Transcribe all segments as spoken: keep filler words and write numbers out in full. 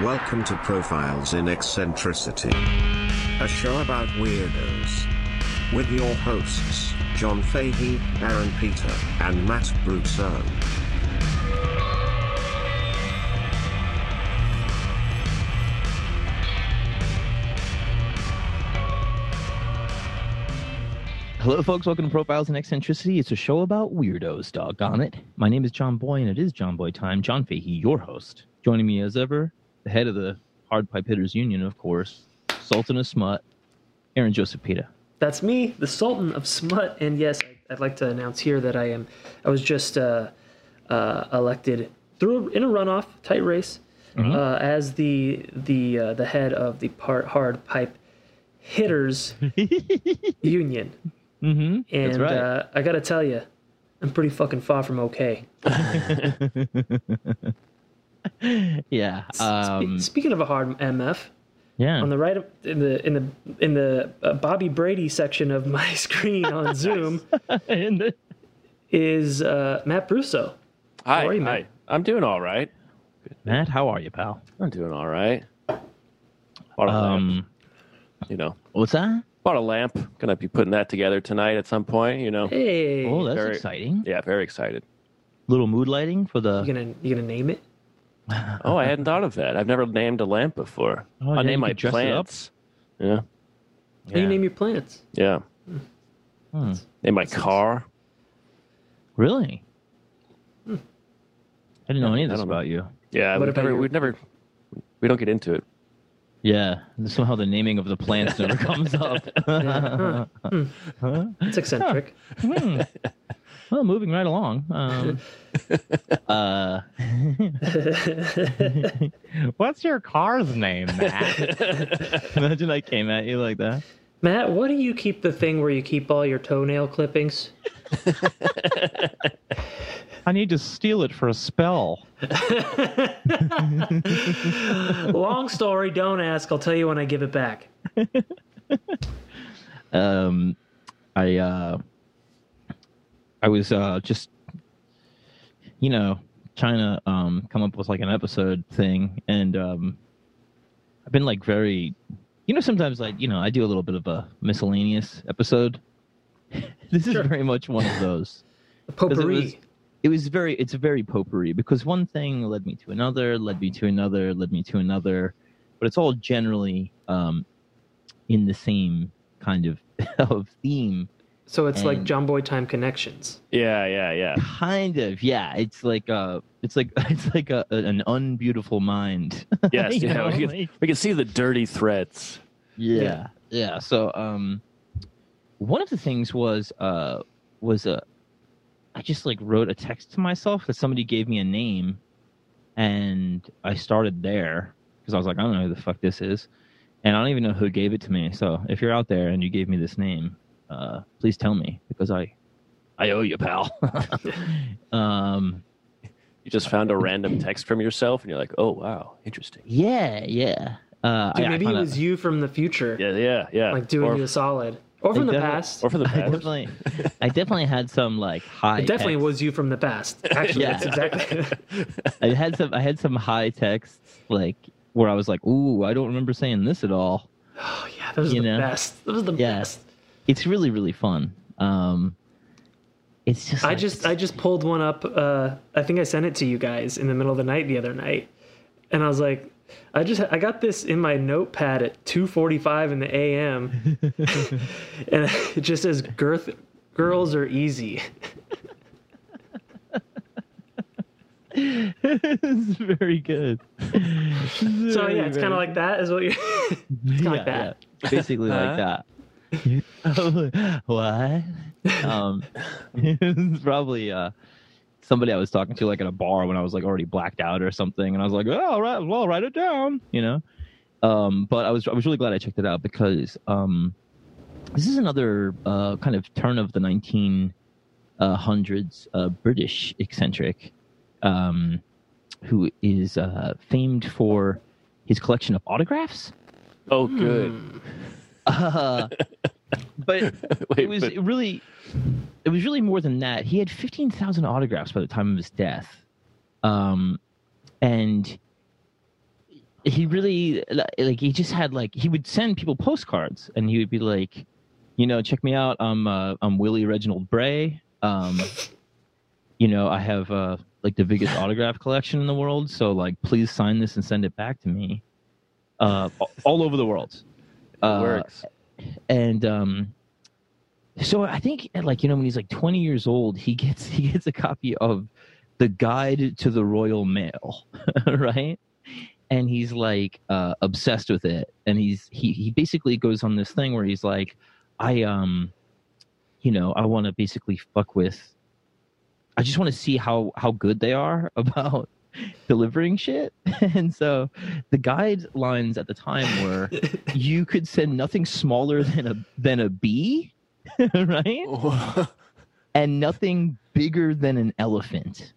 Welcome to Profiles in Eccentricity, a show about weirdos, with your hosts, John Fahey, Aaron Peter, and Matt Brousseau. Hello folks, welcome to Profiles in Eccentricity. It's a show about weirdos, doggone it. My name is John Boy and it is John Boy time. John Fahey, your host. Joining me as ever, the head of the Hard Pipe Hitters Union, of course, Sultan of Smut, Aaron Joseph Pita. That's me, the Sultan of Smut. And yes, I'd like to announce here that I am, I was just uh, uh, elected through in a runoff, tight race, mm-hmm. uh, as the the uh, the head of the part Hard Pipe Hitters Union. Mm-hmm. And that's right. uh, I gotta tell you, I'm pretty fucking far from okay. yeah. Um, Spe- speaking of a hard M F, yeah. On the right of, in the in the in the uh, Bobby Brady section of my screen on Zoom the- is uh, Matt Brousseau. Hi, how are you, Matt? Hi. I'm doing all right. Good. Matt, how are you, pal? I'm doing all right. Bought a um, lamp. You know what's that? Bought a lamp. Gonna be putting that together tonight at some point, you know. Hey, oh, that's very exciting. Yeah, very excited. Little mood lighting for the. You gonna you gonna name it? Oh, I hadn't thought of that. I've never named a lamp before. Oh, I yeah, name my plants. Yeah. yeah. How you name your plants? Yeah. Hmm. Name my car. Really? Hmm. I didn't know any of this about know. you. Yeah, we've never, your... we'd never. We don't get into it. Yeah, somehow the naming of the plants never comes up. Yeah. Huh. Hmm. Huh? It's eccentric. Huh. Hmm. Well, moving right along. Um, uh, what's your car's name, Matt? Imagine I came at you like that. Matt, what do you keep the thing where you keep all your toenail clippings? I need to steal it for a spell. Long story, don't ask. I'll tell you when I give it back. um, I uh, I was uh, just, you know, trying to um, come up with like an episode thing, and um, I've been like very, you know, sometimes like you know I do a little bit of a miscellaneous episode. This sure. is very much one of those. A potpourri. It was very, it's very potpourri because one thing led me to another, led me to another, led me to another, but it's all generally um, in the same kind of, of theme. So it's and like John Boy Time Connections. Yeah, yeah, yeah. Kind of, yeah. It's like a, it's like it's like a, an unbeautiful mind. Yes, you know, we, can, we can see the dirty threads. Yeah, yeah. yeah. So um, one of the things was uh, was a. I just like wrote a text to myself that somebody gave me a name, and I started there because I was like, I don't know who the fuck this is, and I don't even know who gave it to me. So if you're out there and you gave me this name, uh, please tell me because I, I owe you, pal. um, you just found a random text from yourself, and you're like, oh wow, interesting. Yeah, yeah. Uh, Dude, I, maybe I it was out. you from the future. Yeah, yeah, yeah. Like doing or, you a solid. Or from I the past. Or from the past. I definitely, I definitely had some like high. It definitely text. was you from the past. Actually, yeah. that's exactly. I had some. I had some high texts like where I was like, "Ooh, I don't remember saying this at all." Oh yeah, those are the know? best. Those are the yeah. best. It's really really fun. Um, it's just. Like, I just I just pulled one up. Uh, I think I sent it to you guys in the middle of the night the other night, and I was like. I just I got this in my notepad at two forty-five in the a m and it just says girth girls are easy. It's very good. It's very so yeah, it's kind of like that is what you. It's yeah, like that. Yeah. Basically like that. What? Um, it's probably uh. somebody I was talking to like at a bar when I was like already blacked out or something. And I was like, oh, all right, well, I'll write it down, you know? Um, but I was, I was really glad I checked it out because um, this is another uh, kind of turn of the nineteen hundreds uh, British eccentric um, who is uh, famed for his collection of autographs. Oh, good. Hmm. Uh, but Wait, it was but... really... It was really more than that. He had fifteen thousand autographs by the time of his death. Um, and he really, like, he just had, like, he would send people postcards, and he would be like, you know, check me out. I'm, uh, I'm Willie Reginald Bray. Um, you know, I have, uh, like, the biggest autograph collection in the world. So, like, please sign this and send it back to me. Uh, all over the world. Uh, works. And, um, so I think, like, you know, when he's like twenty years old, he gets he gets a copy of the Guide to the Royal Mail, right? And he's like uh, obsessed with it. And he's he he basically goes on this thing where he's like, I um, you know, I want to basically fuck with. I just want to see how how good they are about delivering shit. And so the guidelines at the time were, you could send nothing smaller than a than a bee. Right? Whoa. And nothing bigger than an elephant.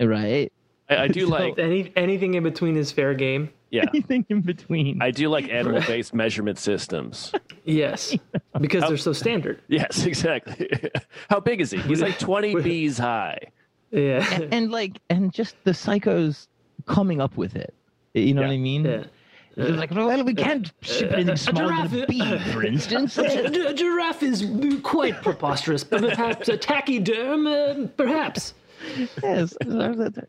Right? I, I do so, like... Any, anything in between is fair game. Yeah. Anything in between. I do like animal-based measurement systems. Yes. Because How, they're so standard. Yes, exactly. How big is he? He's like twenty bees high. Yeah. And, and like, and just the psychos coming up with it. You know yeah. what I mean? Yeah. They're like, well, we can't ship anything smaller a giraffe, than a bee, for instance. A, a giraffe is quite preposterous, but perhaps a tachyderm, uh, perhaps. Yes. Can't have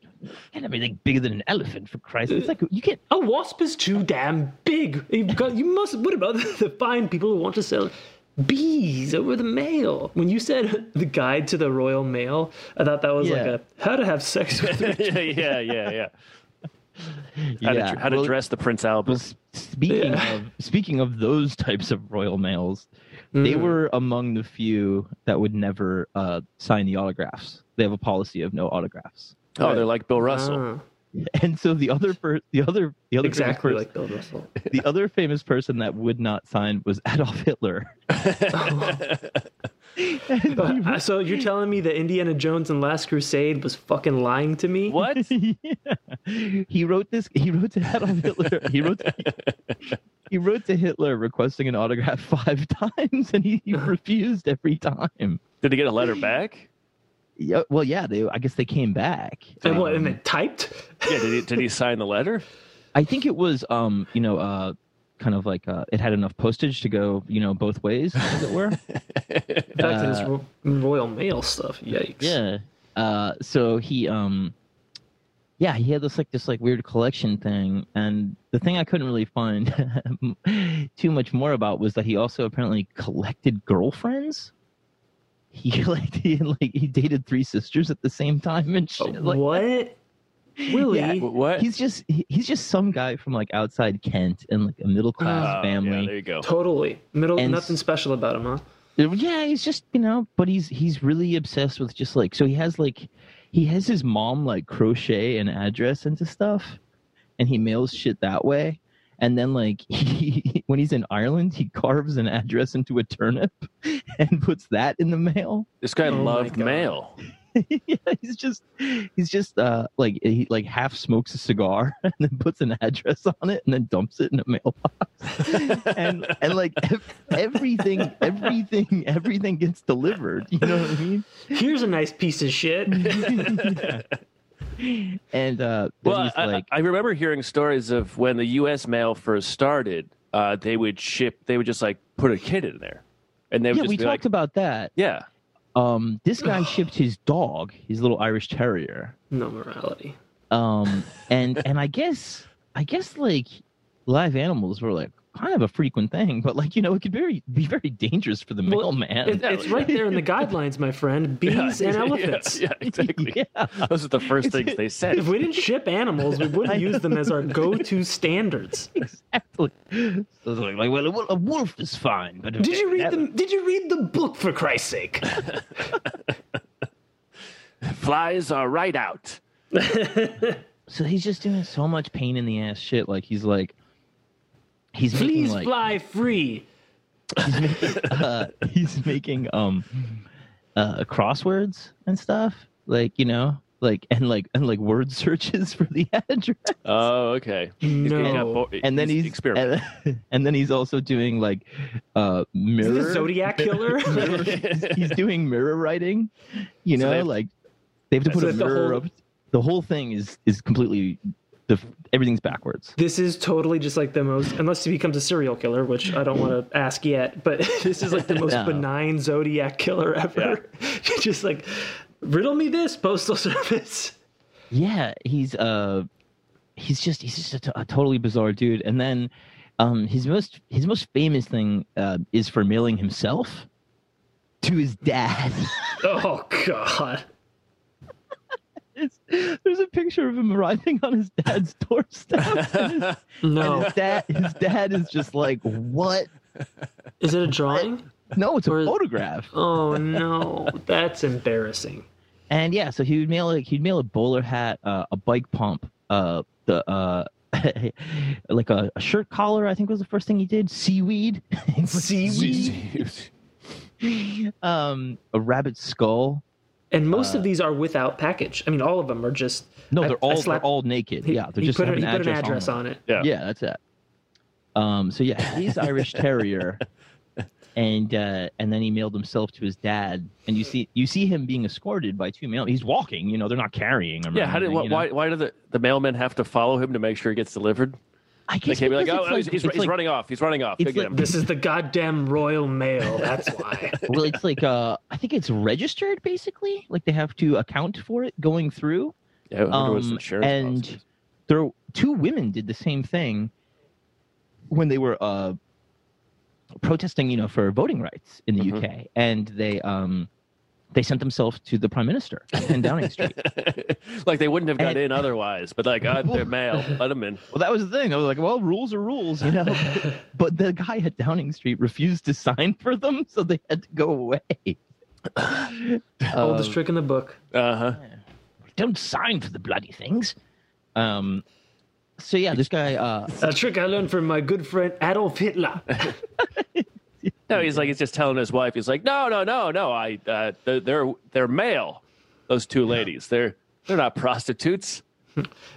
anything bigger than an elephant, for Christ's sake. It's like, you can't... A wasp is too damn big. You've got, you must... What about the fine people who want to sell bees over the mail? When you said the Guide to the Royal Mail, I thought that was yeah. like a... How to have sex with... yeah, yeah, yeah. How, yeah. to, how to well, dress the Prince Albert. Well, speaking yeah. of speaking of those types of royal mails, mm. they were among the few that would never uh, sign the autographs. They have a policy of no autographs. Oh, right. They're like Bill Russell. Ah. And so the other per- the other the other exactly person, like Bill Russell. The other famous person that would not sign was Adolf Hitler. oh. So you're telling me that Indiana Jones and Last Crusade was fucking lying to me? What? yeah. He wrote this. He wrote to Adolf Hitler. He wrote. To, he wrote to Hitler requesting an autograph five times, and he, he refused every time. Did he get a letter back? Yeah. Well, yeah. They. I guess they came back. And um, what? And it typed? Yeah. Did he? Did he sign the letter? I think it was. Um. You know. Uh. Kind of like uh, it had enough postage to go, you know, both ways, as it were. In fact, uh, his ro- Royal Mail stuff. Yikes! Yeah. Uh, so he, um, yeah, he had this like this like weird collection thing, and the thing I couldn't really find too much more about was that he also apparently collected girlfriends. He like he like he dated three sisters at the same time and shit. Oh, like, what? Willie, yeah, what? He's just he, he's just some guy from like outside Kent and like a middle class oh, family. Yeah, there you go. Totally middle, and nothing special about him, huh? Yeah, he's just you know, but he's he's really obsessed with just like so he has like he has his mom like crochet an address into stuff, and he mails shit that way. And then like he, when he's in Ireland, he carves an address into a turnip and puts that in the mail. This guy oh loved mail. Yeah, he's just, he's just uh, like he like half smokes a cigar and then puts an address on it and then dumps it in a mailbox, and and like ev- everything, everything, everything gets delivered. You know what I mean? Here's a nice piece of shit. yeah. And uh, well, I, like, I remember hearing stories of when the U S mail first started. Uh, they would ship. They would just like put a kid in there, and they would yeah. Just we be talked like, about that. Yeah. Um, this guy shipped his dog, his little Irish terrier. No morality. Um, and and I guess I guess like live animals were like kind of a frequent thing, but like you know it could be be very dangerous for the well, mailman. It, it's right there in the guidelines, my friend. Bees yeah, and elephants. Yeah, yeah exactly. Yeah. Those are the first things they said. If we didn't ship animals, we wouldn't use them as our go-to standards. Exactly. So like, like, well, a, a wolf is fine, but did you read the Did you read the book for Christ's sake? Flies are right out. So he's just doing so much pain in the ass shit. Like he's like. He's Please making, like, fly free. He's making, uh, he's making um, uh, crosswords and stuff, like you know, like and like and like word searches for the address. Oh, okay. He's no. Bo- and then he's, he's experimenting. And, and then he's also doing like uh, mirror. Is this a Zodiac killer? Mirror, he's, he's doing mirror writing. You know, so they have, like they have to so put a mirror whole, up. the whole thing is is completely def- everything's backwards. This is totally just like the most, unless he becomes a serial killer, which I don't want to ask yet, but this is like the most no. benign Zodiac killer ever. Yeah. Just like, riddle me this, Postal Service. Yeah, he's uh he's just he's just a, t- a totally bizarre dude. And then um his most his most famous thing uh, is for mailing himself to his dad. Oh God. It's, there's a picture of him arriving on his dad's doorstep. And his, no. And his dad his dad is just like, what? Is it a drawing? No, it's or a photograph. Oh no. That's embarrassing. And yeah, so he would mail like he'd mail a bowler hat, uh, a bike pump, uh, the uh, like a, a shirt collar. I think was the first thing he did. Seaweed, seaweed, um, a rabbit skull. And most uh, of these are without package. I mean, all of them are just no. They're I, all I slapped, they're all naked. He, yeah, they're just put, an, he put address an address on, on it. Yeah, yeah, that's it. Um, so yeah, he's Irish Terrier. And uh, and then he mailed himself to his dad, and you see you see him being escorted by two mailmen. He's walking, you know, they're not carrying him. Yeah, how did, why, you know? why why do the, the mailmen have to follow him to make sure he gets delivered? I guess they can't be like, oh, like, he's, he's, he's like, running off, he's running off. Like, him. This is the goddamn Royal Mail, that's why. Well, it's like uh, I think it's registered basically. Like they have to account for it going through. Yeah, um, and policies. There two women did the same thing when they were. Uh, protesting, you know, for voting rights in the mm-hmm. U K, and they um they sent themselves to the Prime Minister in Downing Street. Like they wouldn't have got and, in otherwise, but like oh, they're male, let them in. Well, that was the thing. I was like, well, rules are rules, you know. But the guy at Downing Street refused to sign for them, so they had to go away. um, Oldest trick in the book. Uh huh. Don't sign for the bloody things. Um. So yeah, this guy. Uh, a trick I learned from my good friend Adolf Hitler. No, he's like he's just telling his wife. He's like, no, no, no, no. I uh, they're they're male. Those two ladies. They're they're not prostitutes.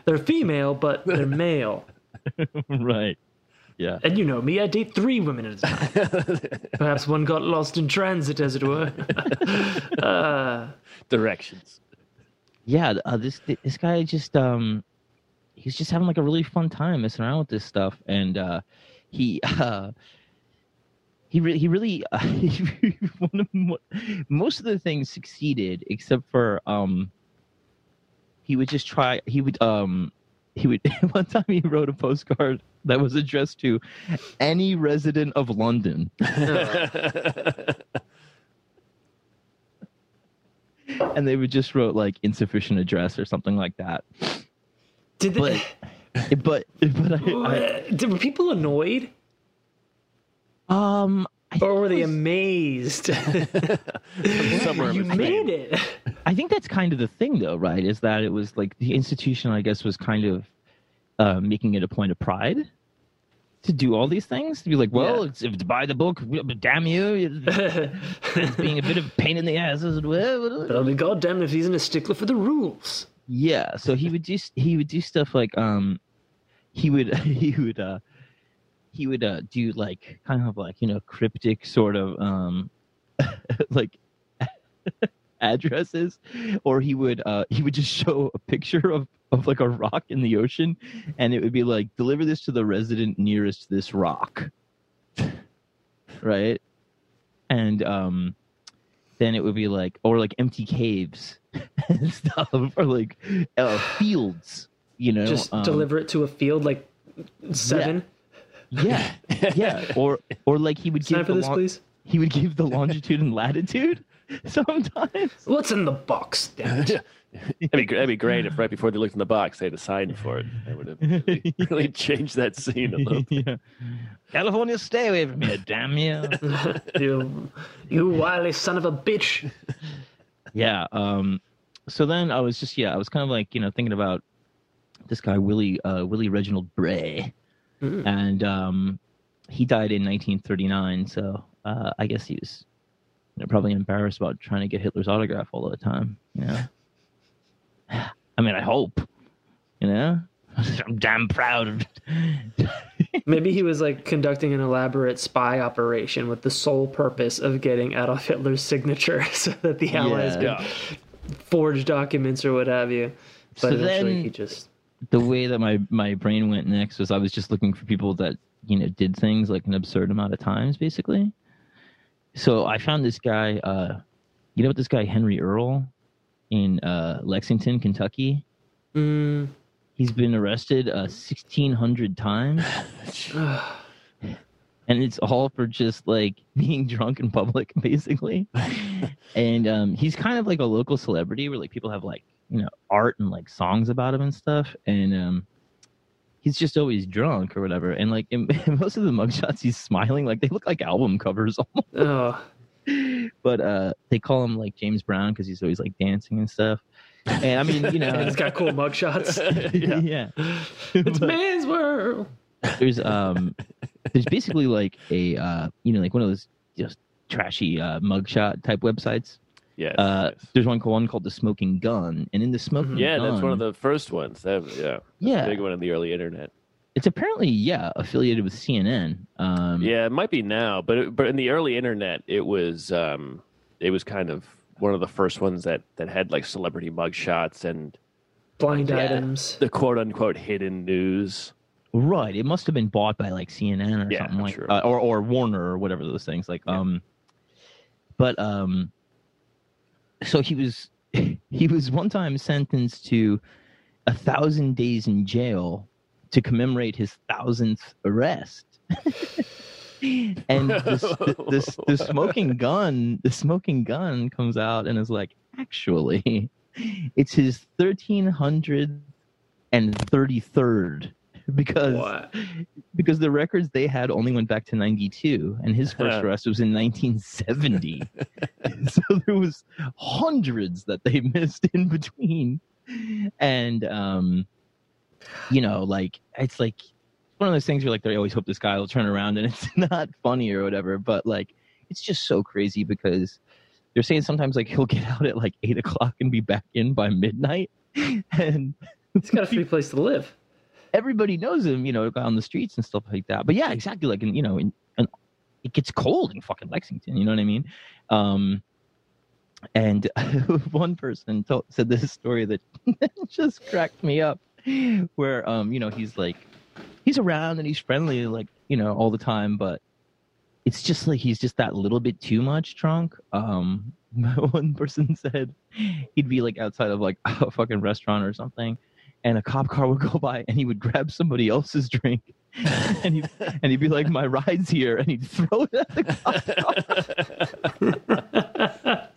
They're female, but they're male. Right. Yeah. And you know me. I date three women at a time. Perhaps one got lost in transit, as it were. uh, Directions. Yeah. Uh, this this guy just um. He's just having like a really fun time messing around with this stuff, and uh, he uh, he really he really uh, he, one of mo- most of the things succeeded except for um, he would just try he would um, he would one time he wrote a postcard that was addressed to any resident of London. And they would just wrote like insufficient address or something like that. Did they, but but, but I, I, were people annoyed? Um, I or were they was, amazed? Somewhere you made it. I think that's kind of the thing, though, right? Is that it was like the institution, I guess, was kind of uh, making it a point of pride to do all these things. To be like, well, yeah. it's, if it's by the book, damn you, it's being a bit of a pain in the ass. But I'll be goddamn if he's in a stickler for the rules. Yeah, so he would do he would do stuff like um, he would he would uh, he would uh, do like kind of like you know cryptic sort of um, like addresses, or he would uh, he would just show a picture of, of like a rock in the ocean, and it would be like deliver this to the resident nearest this rock, right? And um, then it would be like or like empty caves. And stuff or like uh, fields, you know. Just um, deliver it to a field like seven. Yeah, yeah, yeah. Or or like he would give the this, long- he would give the longitude and latitude sometimes. What's in the box? Damn it. That'd be that'd be great if right before they looked in the box they had a sign for it. That would have really, really changed that scene a little bit. Yeah. California, stay away from here, damn you, you, you wily son of a bitch. Yeah. Um, so then I was just, yeah, I was kind of like, you know, thinking about this guy, Willie, uh, Willie Reginald Bray. Mm. And um, he died in nineteen thirty-nine. So uh, I guess he was you know, probably embarrassed about trying to get Hitler's autograph all the time. You know? I mean, I hope, you know, I'm damn proud of it. Maybe he was like conducting an elaborate spy operation with the sole purpose of getting Adolf Hitler's signature so that the Allies yeah. could forge documents or what have you. But so then he just... the way that my, my brain went next was I was just looking for people that, you know, did things like an absurd amount of times, basically. So I found this guy, uh, you know what, this guy, Henry Earl in uh, Lexington, Kentucky. Mm. He's been arrested uh, sixteen hundred times. And it's all for just like being drunk in public, basically. And um, he's kind of like a local celebrity where like people have like, you know, art and like songs about him and stuff. And um, he's just always drunk or whatever. And like in, in most of the mugshots, he's smiling, like they look like album covers almost. But uh, they call him like James Brown because he's always like dancing and stuff. And I mean, you know, he's got cool mugshots. Yeah, yeah. It's but, man's world. There's um, there's basically like a uh, you know, like one of those just trashy uh, mugshot type websites. Yes, uh, yes. There's one called, one called The Smoking Gun, and in The Smoking yeah, Gun... Yeah, that's one of the first ones. That, yeah, yeah. Big one in the early internet. It's apparently, yeah, affiliated with C N N. Um, yeah, it might be now, but it, but in the early internet, it was um, it was kind of one of the first ones that, that had like celebrity mugshots and... blind yeah, items. The quote-unquote hidden news. Right, it must have been bought by like C N N or yeah, something I'm like that. Sure. Uh, or, or Warner or whatever those things. Like, yeah. um, But... um. So he was, he was one time sentenced to a thousand days in jail to commemorate his thousandth arrest. And this, this, the smoking gun, the smoking gun comes out and is like, actually, it's his thirteen hundred and thirty third because what? because the records they had only went back to ninety-two, and his first arrest was in nineteen seventy. So there was hundreds that they missed in between. And, um, you know, like, it's like one of those things where, like, they always hope this guy will turn around and it's not funny or whatever. But, like, it's just so crazy because they're saying sometimes, like, he'll get out at, like, eight o'clock and be back in by midnight. And he's got a free place to live. Everybody knows him, you know, on the streets and stuff like that. But, yeah, exactly. Like, in, you know, in, in, it gets cold in fucking Lexington. You know what I mean? Um, and one person told, said this story that just cracked me up where, um, you know, he's like, he's around and he's friendly, like, you know, all the time. But it's just like he's just that little bit too much drunk. Um, one person said he'd be like outside of like a fucking restaurant or something. And a cop car would go by, and he would grab somebody else's drink, and he'd, and he'd be like, "My ride's here," and he'd throw it at the cop car.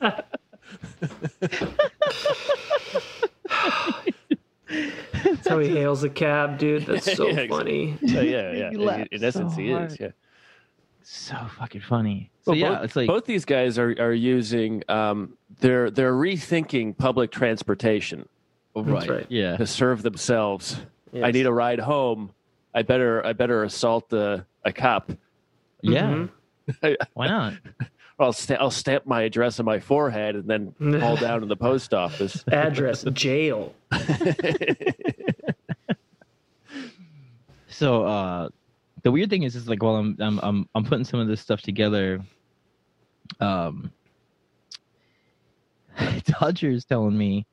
That's how he hails a cab, dude. That's so yeah, funny. Uh, yeah, yeah. In, in essence, so he is. Yeah. So fucking funny. So well, yeah, both, it's like both these guys are are using um, they're they're rethinking public transportation. Right. right. Yeah. To serve themselves. Yes. I need a ride home. I better I better assault the a cop. Yeah. Mm-hmm. Why not? I'll st- I'll stamp my address on my forehead and then call down to the post office. Address jail. So uh, the weird thing is, is like while I'm I'm I'm I'm putting some of this stuff together, um, Dodger's telling me.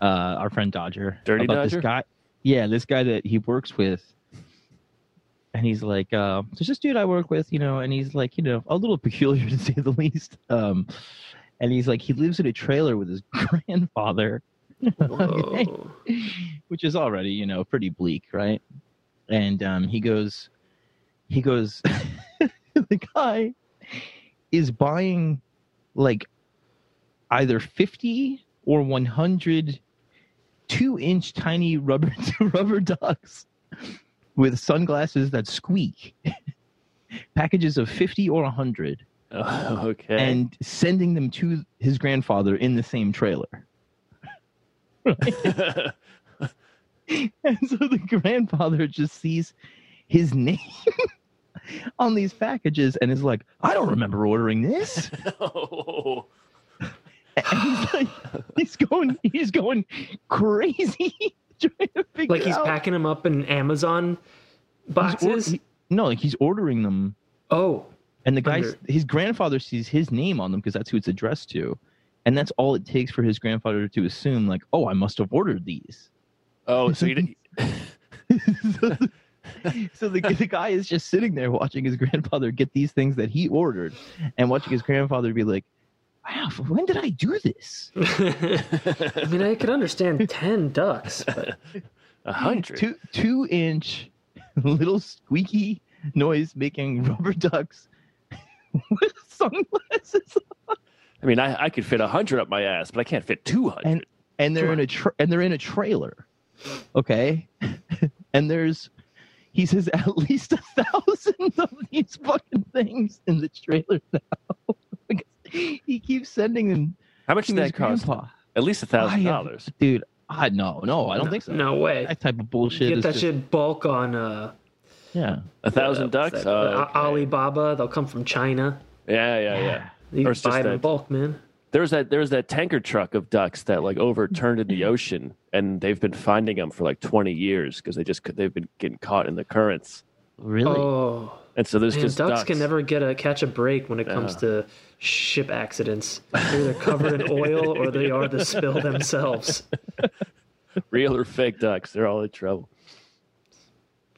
Uh, our friend Dodger, Dirty about Dodger? This guy. Yeah, this guy that he works with, and he's like, uh, "There's this dude I work with, you know," and he's like, you know, a little peculiar to say the least. Um, and he's like, he lives in a trailer with his grandfather, okay? Which is already, you know, pretty bleak, right? And um, he goes, he goes, the guy is buying like either fifty or one hundred two-inch tiny rubber rubber ducks with sunglasses that squeak. Packages of fifty or one hundred. Oh, okay. And sending them to his grandfather in the same trailer. And so the grandfather just sees his name on these packages and is like, "I don't remember ordering this." Oh. And he's like, he's going, he's going crazy trying to figure like he's out. Packing them up in Amazon boxes. Or, he, no, like he's ordering them. Oh, and the guy, his grandfather sees his name on them because that's who it's addressed to, and that's all it takes for his grandfather to assume, like, "Oh, I must have ordered these." Oh, so you didn't... so the, so the, the guy is just sitting there watching his grandfather get these things that he ordered and watching his grandfather be like, wow, when did I do this? I mean, I could understand ten ducks, but... A hundred. Two, two-inch little squeaky noise-making rubber ducks with sunglasses on. I mean, I, I could fit a hundred up my ass, but I can't fit two hundred. And, and they're in a tra- and they're in a trailer, okay? And there's, he says, at least a thousand of these fucking things in the trailer now. He keeps sending them. How much did that cost? At least a thousand dollars, dude. I no, no, I don't no, think so. No way. That type of bullshit. You get that just... shit bulk on. Uh, yeah, a thousand uh, ducks. Uh, okay. Alibaba. They'll come from China. Yeah, yeah, yeah. You can buy them in bulk, man. There was that. There was that tanker truck of ducks that like overturned in the ocean, and they've been finding them for like twenty years because they just they've been getting caught in the currents. Really? Oh. And so there's man, just ducks, ducks can never get a catch a break when it comes yeah. to ship accidents. Either they're covered in oil or they are the spill themselves. Real or fake ducks, they're all in trouble.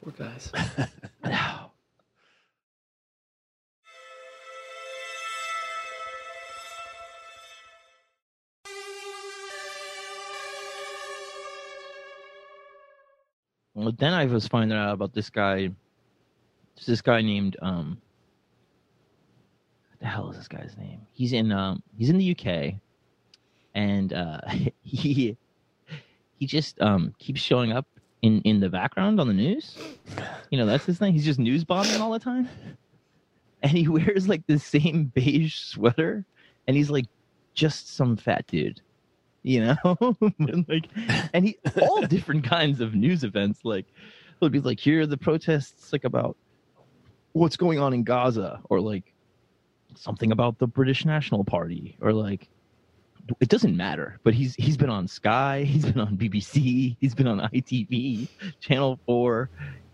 Poor guys. Well, then I was finding out about this guy. There's this guy named um, what the hell is this guy's name? He's in um, he's in the U K, and uh, he he just um, keeps showing up in, in the background on the news. You know, that's his thing. He's just news bombing all the time, and he wears like the same beige sweater, and he's like just some fat dude, you know, and, like, and he all different kinds of news events like. It'd be like, here are the protests, like about what's going on in Gaza, or like something about the British National Party, or like it doesn't matter. But he's he's been on Sky, he's been on B B C, he's been on I T V, Channel Four,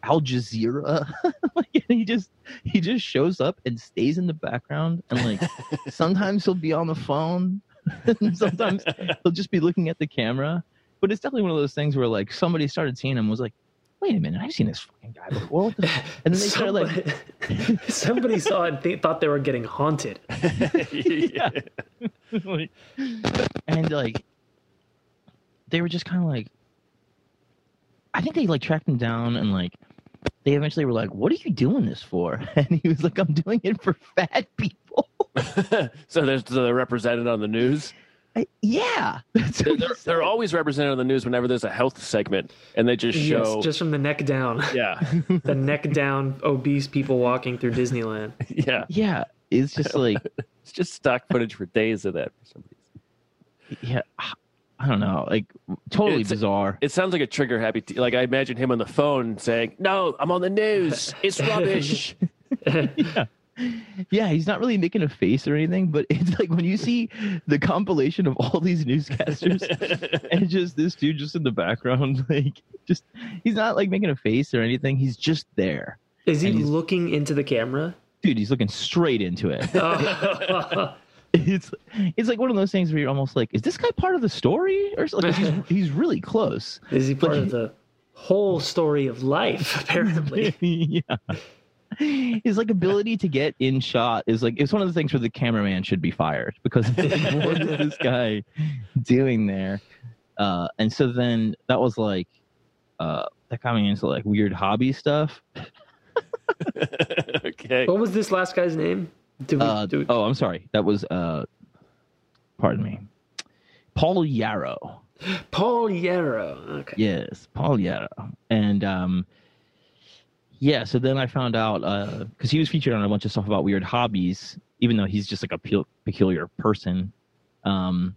Al Jazeera. Like, he just he just shows up and stays in the background, and like sometimes he'll be on the phone, and sometimes he'll just be looking at the camera. But it's definitely one of those things where like somebody started seeing him and was like, wait a minute, I've seen this fucking guy before. What the f-? And then they somebody, started like... somebody saw it and they thought they were getting haunted. Yeah. And like, they were just kind of like, I think they like tracked him down and like, they eventually were like, what are you doing this for? And he was like, I'm doing it for fat people. So they're, so they're represented on the news? I, yeah, they're, they're, they're always represented on the news whenever there's a health segment, and they just show yes, just from the neck down. Yeah, the neck down, obese people walking through Disneyland. Yeah, yeah, it's just like it's just stock footage for days of that for some reason. Yeah, I don't know, like totally it's, bizarre. It sounds like a trigger happy. T- like I imagine him on the phone saying, "No, I'm on the news. It's rubbish." Yeah. Yeah, he's not really making a face or anything, but it's like when you see the compilation of all these newscasters and just this dude just in the background, like just he's not like making a face or anything. He's just there. Is he looking into the camera? Dude, he's looking straight into it. Oh. It's it's like one of those things where you're almost like, is this guy part of the story? Or like, he's, he's really close. Is he part but, of the whole story of life, apparently? Yeah. His like ability to get in shot is like it's one of the things where the cameraman should be fired because like, what is this guy doing there? Uh, and so then that was like uh, that got me into like weird hobby stuff. Okay. What was this last guy's name? Did we, uh, did we... Oh, I'm sorry. That was uh, pardon me, Paul Yarrow. Paul Yarrow. Okay. Yes, Paul Yarrow, and um. Yeah, so then I found out, because uh, he was featured on a bunch of stuff about weird hobbies, even though he's just like a pe- peculiar person. Um,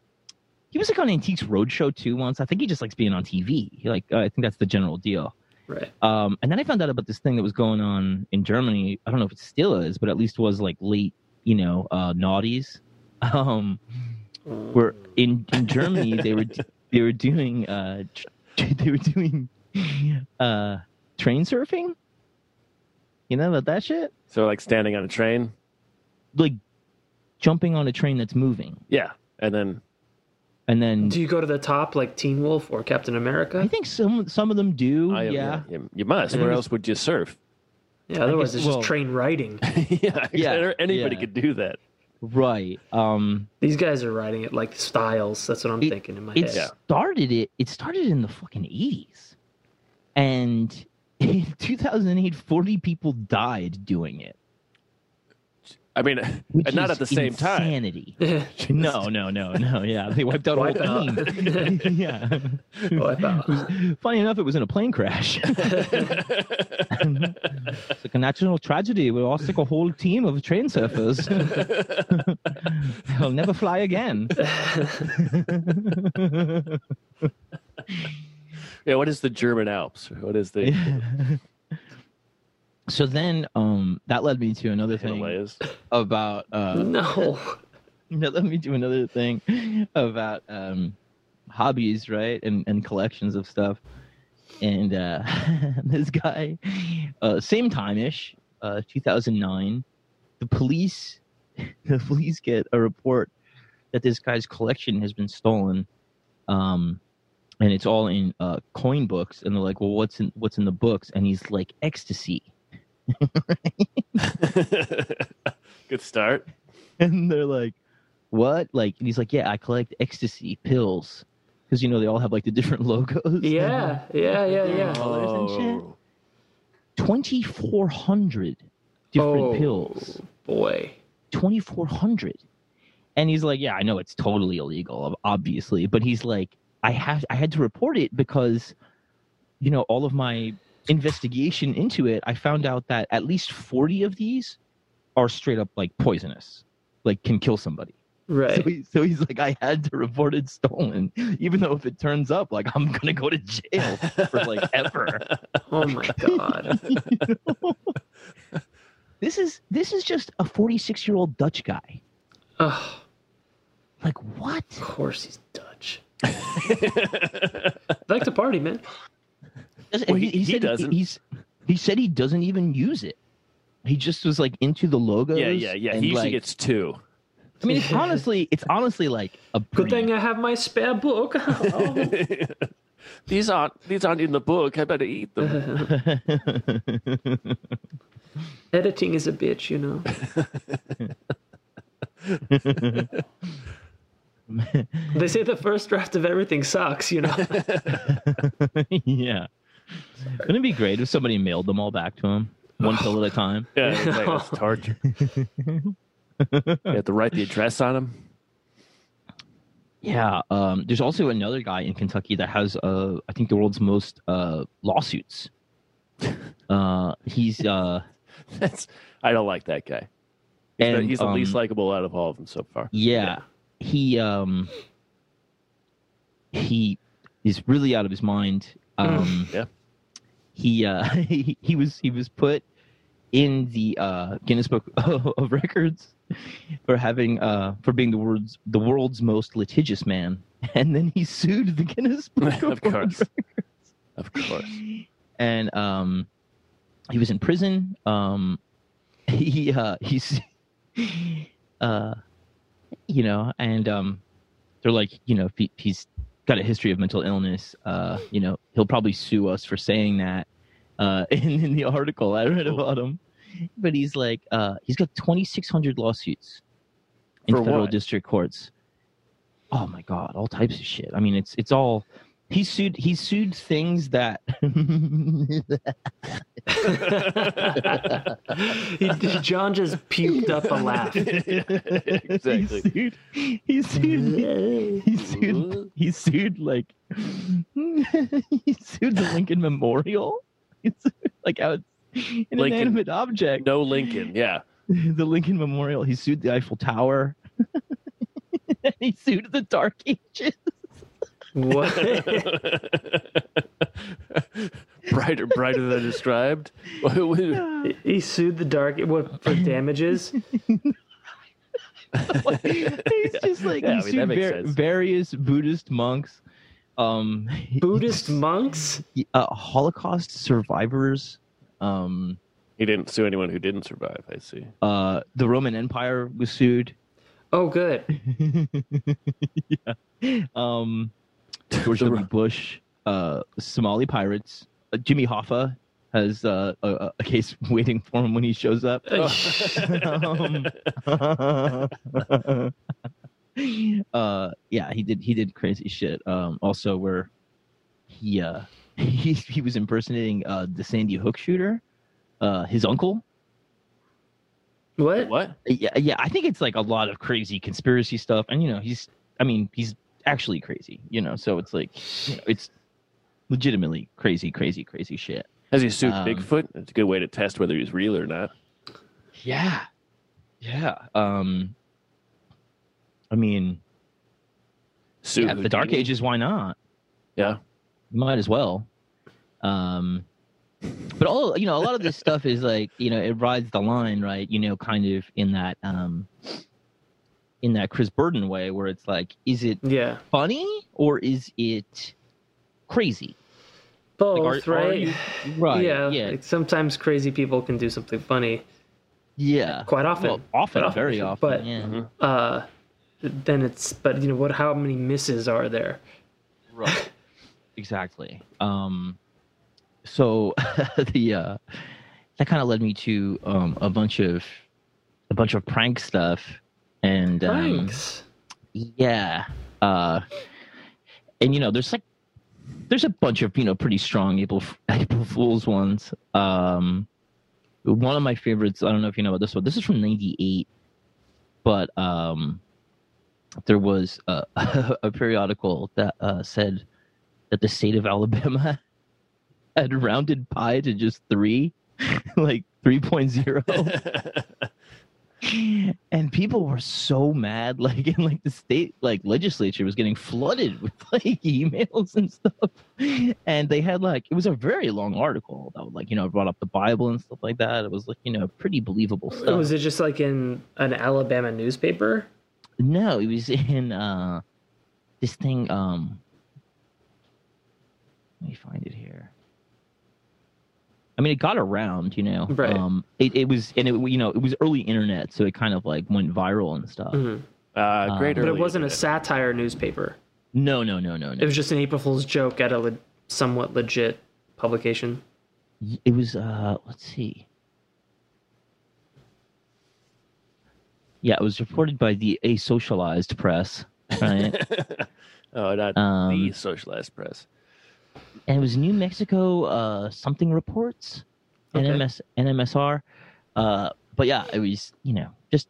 he was like on Antiques Roadshow too once. I think he just likes being on T V. He, like uh, I think that's the general deal. Right. Um, and then I found out about this thing that was going on in Germany. I don't know if it still is, but at least was like late, you know, uh, noughties. Um, mm. Where in, in Germany they were they were doing uh, they were doing uh, train surfing. You know about that shit? So like standing on a train? Like jumping on a train that's moving. Yeah. And then And then, do you go to the top like Teen Wolf or Captain America? I think some some of them do. I, yeah. yeah, you must. Where else would you surf? Yeah, otherwise guess, it's just well, train riding. yeah, yeah, anybody yeah. could do that. Right. Um, These guys are riding it like Styles. That's what I'm it, thinking in my it head. It started it. It started in the fucking eighties, and in two thousand eight, forty people died doing it. I mean, and not at the same insanity. time. no, no, no, no. Yeah, they wiped out a whole team. yeah. Was, funny enough, it was in a plane crash. It's like a national tragedy. We lost like a whole team of train surfers. They'll never fly again. yeah. What is the German Alps? What is the? Yeah. So then um, that led me to another thing Himalayas. about... Uh, no. That led me to another thing about um, hobbies, right? And, and collections of stuff. And uh, this guy, uh, same time-ish, uh, two thousand nine, the police, the police get a report that this guy's collection has been stolen. Um And it's all in uh, coin books. And they're like, well, what's in, what's in the books? And he's like, ecstasy. Good start. And they're like, what? Like, and he's like, yeah, I collect ecstasy pills, because you know they all have like the different logos. Yeah, and, yeah, yeah, yeah. Oh. twenty-four hundred different oh, pills. Boy, twenty-four hundred. And he's like, yeah, I know it's totally illegal, obviously, but he's like, I have, I had to report it because, you know, all of my investigation into it, I found out that at least forty of these are straight up like poisonous, like can kill somebody. Right. So, he, so he's like, I had to report it stolen, even though if it turns up, like I'm gonna go to jail for like ever. Oh my god. You know? This is this is just a forty-six year old Dutch guy. Ugh. Like what? Of course he's Dutch. I like to party, man. Well, he, he, he said doesn't. He, he's, he said he doesn't even use it. He just was like into the logos. Yeah, yeah, yeah. He usually like, gets two. I mean, it's honestly, it's honestly like a pretty... good thing I have my spare book. Oh. these aren't these aren't in the book. I better eat them. Editing is a bitch, you know. They say the first draft of everything sucks, you know. yeah. Wouldn't it be great if somebody mailed them all back to him, one pill at a time? Yeah, it's like, that's torture. You have to write the address on them. Yeah, um, there's also another guy in Kentucky that has, uh, I think, the world's most uh, lawsuits. Uh, he's. Uh, that's. I don't like that guy. He's, and, the, he's the um, least likable out of all of them so far. Yeah, yeah. he um, he is really out of his mind. Um, yeah. He, uh, he he was he was put in the uh, Guinness Book of Records for having uh, for being the world's the world's most litigious man, and then he sued the Guinness Book of, of course. Records. Of course. And um, he was in prison. Um, he uh, he's uh, you know, and um, they're like, you know, he, he's. got a history of mental illness, uh you know, he'll probably sue us for saying that uh in, in the article I read about him. But he's like uh he's got twenty-six hundred lawsuits in for federal what? district courts. Oh my god, all types of shit. I mean, it's it's all he sued he sued things that he, John just puked up a laugh. Exactly. He sued, he sued, he sued, he sued like he sued the Lincoln Memorial. He sued, like out an Lincoln, inanimate object. No Lincoln, yeah. The Lincoln Memorial. He sued the Eiffel Tower. And he sued the Dark Ages. What? brighter, brighter than described. He sued the dark what for damages. He's just like yeah, he I mean, sued var- various Buddhist monks. Um, Buddhist monks, uh, Holocaust survivors. Um, he didn't sue anyone who didn't survive. I see. Uh, the Roman Empire was sued. Oh, good. Yeah. Um, George W. Bush, uh, Somali pirates. Uh, Jimmy Hoffa has uh, a, a case waiting for him when he shows up. um, uh, yeah, he did. He did crazy shit. Um, also, where he uh, he he was impersonating uh, the Sandy Hook shooter, uh, his uncle. What? What? Yeah, yeah. I think it's like a lot of crazy conspiracy stuff, and you know, he's. I mean, he's actually crazy. You know, so it's like, you know, it's legitimately crazy, crazy, crazy shit. Has he sued um, Bigfoot? It's a good way to test whether he's real or not. Yeah, yeah. Um, I mean, suit yeah, the Dark Ages. Why not? Yeah, you might as well. Um. But all you know, a lot of this stuff is like, you know, it rides the line, right? You know, kind of in that, um, in that Chris Burden way, where it's like, is it yeah. funny or is it crazy? Both, like, are, right? Are you, right? Yeah, yeah. Like sometimes crazy people can do something funny. Yeah, quite often, well, often, often, very often. But yeah. mm-hmm. uh, then it's, but you know what? How many misses are there? Right. Exactly. Um. So the uh, that kind of led me to um, a bunch of a bunch of prank stuff and pranks. Um, yeah, uh, and you know, there's like there's a bunch of you know pretty strong April, April Fools ones. Um, one of my favorites. I don't know if you know about this one. This is from ninety-eight, but um, there was a, a periodical that uh, said that the state of Alabama had rounded pi to just three, like three point zero. And people were so mad, like, and like the state like legislature was getting flooded with like emails and stuff. And they had like, it was a very long article that would like, you know, brought up the Bible and stuff like that. It was like, you know, pretty believable stuff. Was it just like in an Alabama newspaper? No, it was in uh, this thing. Um, let me find it here. I mean, it got around, you know. Right. Um, it, it was, and it, you know, it was early internet, so it kind of like went viral and stuff. Mm-hmm. Uh, great, um, but it wasn't internet. A satire newspaper. No, no, no, no, no. It was just an April Fool's joke at a le- somewhat legit publication. It was. Uh, let's see. Yeah, it was reported by the Asocialized Press. Right? Oh, not um, the Socialized Press. And it was New Mexico uh, something reports, okay. N M S, N M S R. Uh, but yeah, it was, you know, just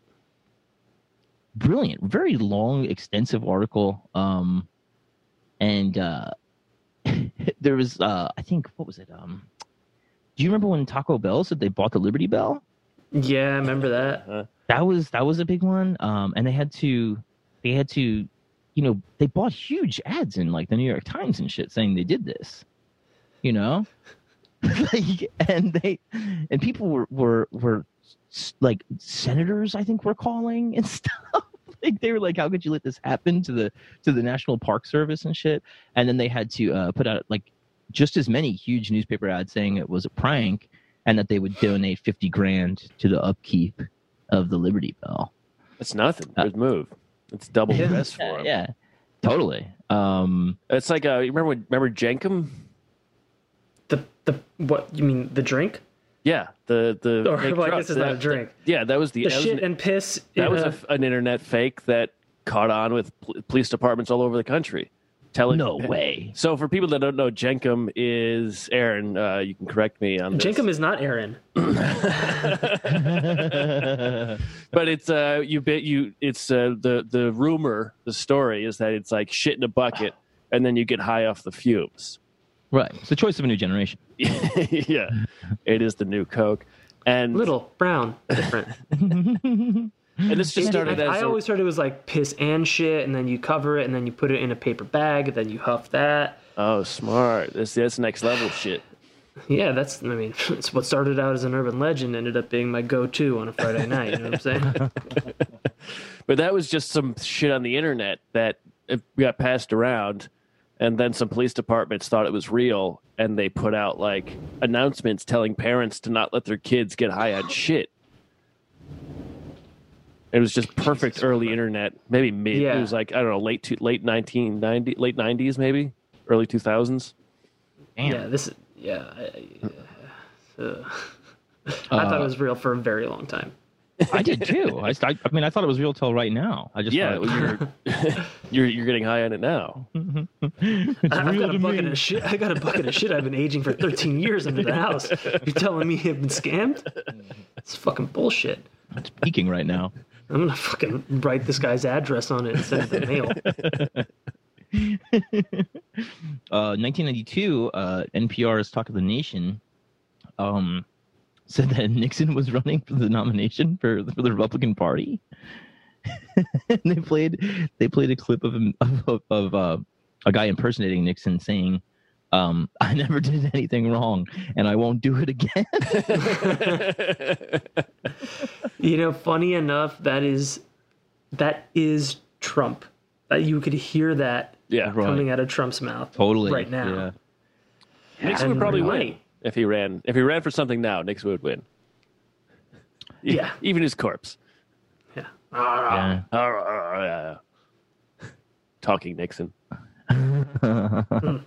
brilliant. Very long, extensive article. Um, and uh, there was, uh, I think, what was it? Um, do you remember when Taco Bell said they bought the Liberty Bell? Yeah, I remember that. Uh, that was that was a big one. Um, and they had to, they had to, you know, they bought huge ads in like the New York Times and shit saying they did this. You know, like, and they and people were, were were like senators, I think, were calling and stuff. Like they were like, "How could you let this happen to the to the National Park Service and shit?" And then they had to uh, put out like just as many huge newspaper ads saying it was a prank and that they would donate fifty grand to the upkeep of the Liberty Bell. That's nothing. Good uh, move. It's double the best for him. Yeah, totally. Um, it's like uh, you remember when, remember Jenkum? The the what you mean the drink? Yeah, the the. Or well, I guess it's that, not a drink. The, yeah, that was the, the that shit was an, and piss. That was a, a, an internet fake that caught on with pl- police departments all over the country. Telling no way. So for people that don't know, Jenkum is Aaron. Uh, you can correct me on this. Jenkum is not Aaron. But it's uh, you bet you it's uh, the the rumor, the story is that it's like shit in a bucket, and then you get high off the fumes. Right. It's the choice of a new generation. Yeah, it is the new Coke and little brown different. And this just started. It, as I a, always heard it was like piss and shit, and then you cover it, and then you put it in a paper bag, and then you huff that. Oh, smart! That's that's next level shit. Yeah, that's. I mean, it's what started out as an urban legend ended up being my go-to on a Friday night. You know what I'm saying? But that was just some shit on the internet that got passed around, and then some police departments thought it was real, and they put out like announcements telling parents to not let their kids get high on shit. It was just perfect Jesus early Christ. Internet, maybe mid. Yeah. It was like, I don't know, late to, late nineteen ninety, late nineties, maybe early two thousands. Yeah, this is yeah. yeah. So, I uh, thought it was real for a very long time. I did too. I, I mean, I thought it was real till right now. I just yeah, thought it was, you're, you're you're getting high on it now. It's I, real got a bucket of shit. I got a bucket of shit. I've been aging for thirteen years under the house. You're telling me I've been scammed? It's fucking bullshit. It's peaking right now. I'm going to fucking write this guy's address on it and send it to the mail. uh, nineteen ninety-two, uh, N P R's Talk of the Nation um, said that Nixon was running for the nomination for, for the Republican Party. And they played they played a clip of, of, of uh, a guy impersonating Nixon saying, um, I never did anything wrong, and I won't do it again. You know, funny enough, that is that is Trump. Uh, you could hear that yeah, right. coming out of Trump's mouth totally right now. Yeah. Nixon and would probably right. win if he ran. If he ran for something now, Nixon would win. Yeah, yeah. Even his corpse. Yeah. yeah. Uh, uh, uh, talking Nixon. mm.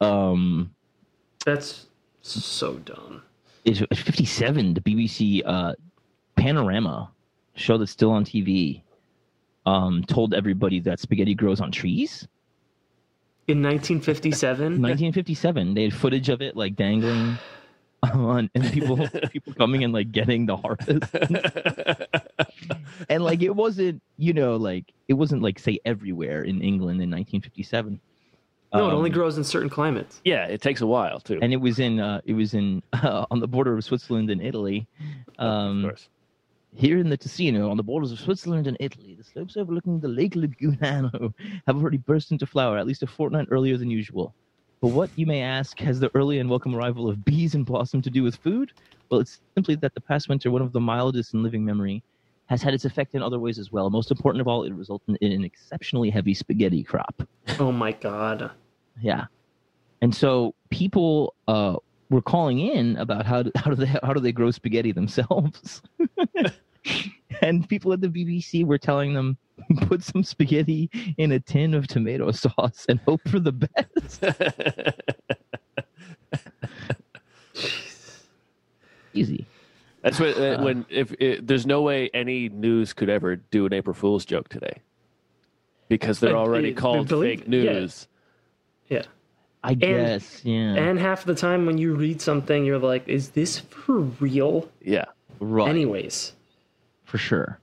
Um, that's so dumb. It's fifty-seven. The B B C uh, Panorama show that's still on T V um, told everybody that spaghetti grows on trees in nineteen fifty-seven. nineteen fifty-seven, they had footage of it like dangling on, and people people coming and like getting the harvest. And like it wasn't, you know, like it wasn't like say everywhere in England in nineteen fifty-seven. No, it only grows in certain climates. Yeah, it takes a while too. And it was in uh, it was in uh, on the border of Switzerland and Italy. Um, of course. Here in the Ticino, on the borders of Switzerland and Italy, the slopes overlooking the Lake Lugano have already burst into flower at least a fortnight earlier than usual. But what, you may ask, has the early and welcome arrival of bees and blossom to do with food? Well, it's simply that the past winter, one of the mildest in living memory, has had its effect in other ways as well. Most important of all, it resulted in an exceptionally heavy spaghetti crop. Oh my God. Yeah, and so people uh, were calling in about how do, how do they how do they grow spaghetti themselves, and people at the B B C were telling them, put some spaghetti in a tin of tomato sauce and hope for the best. Easy. That's what uh, when if it, there's no way any news could ever do an April Fool's joke today, because they're already I, I, called I believe, fake news. Yeah. Yeah, I guess. And, yeah, and half the time when you read something, you're like, "Is this for real?" Yeah, right. Anyways, for sure.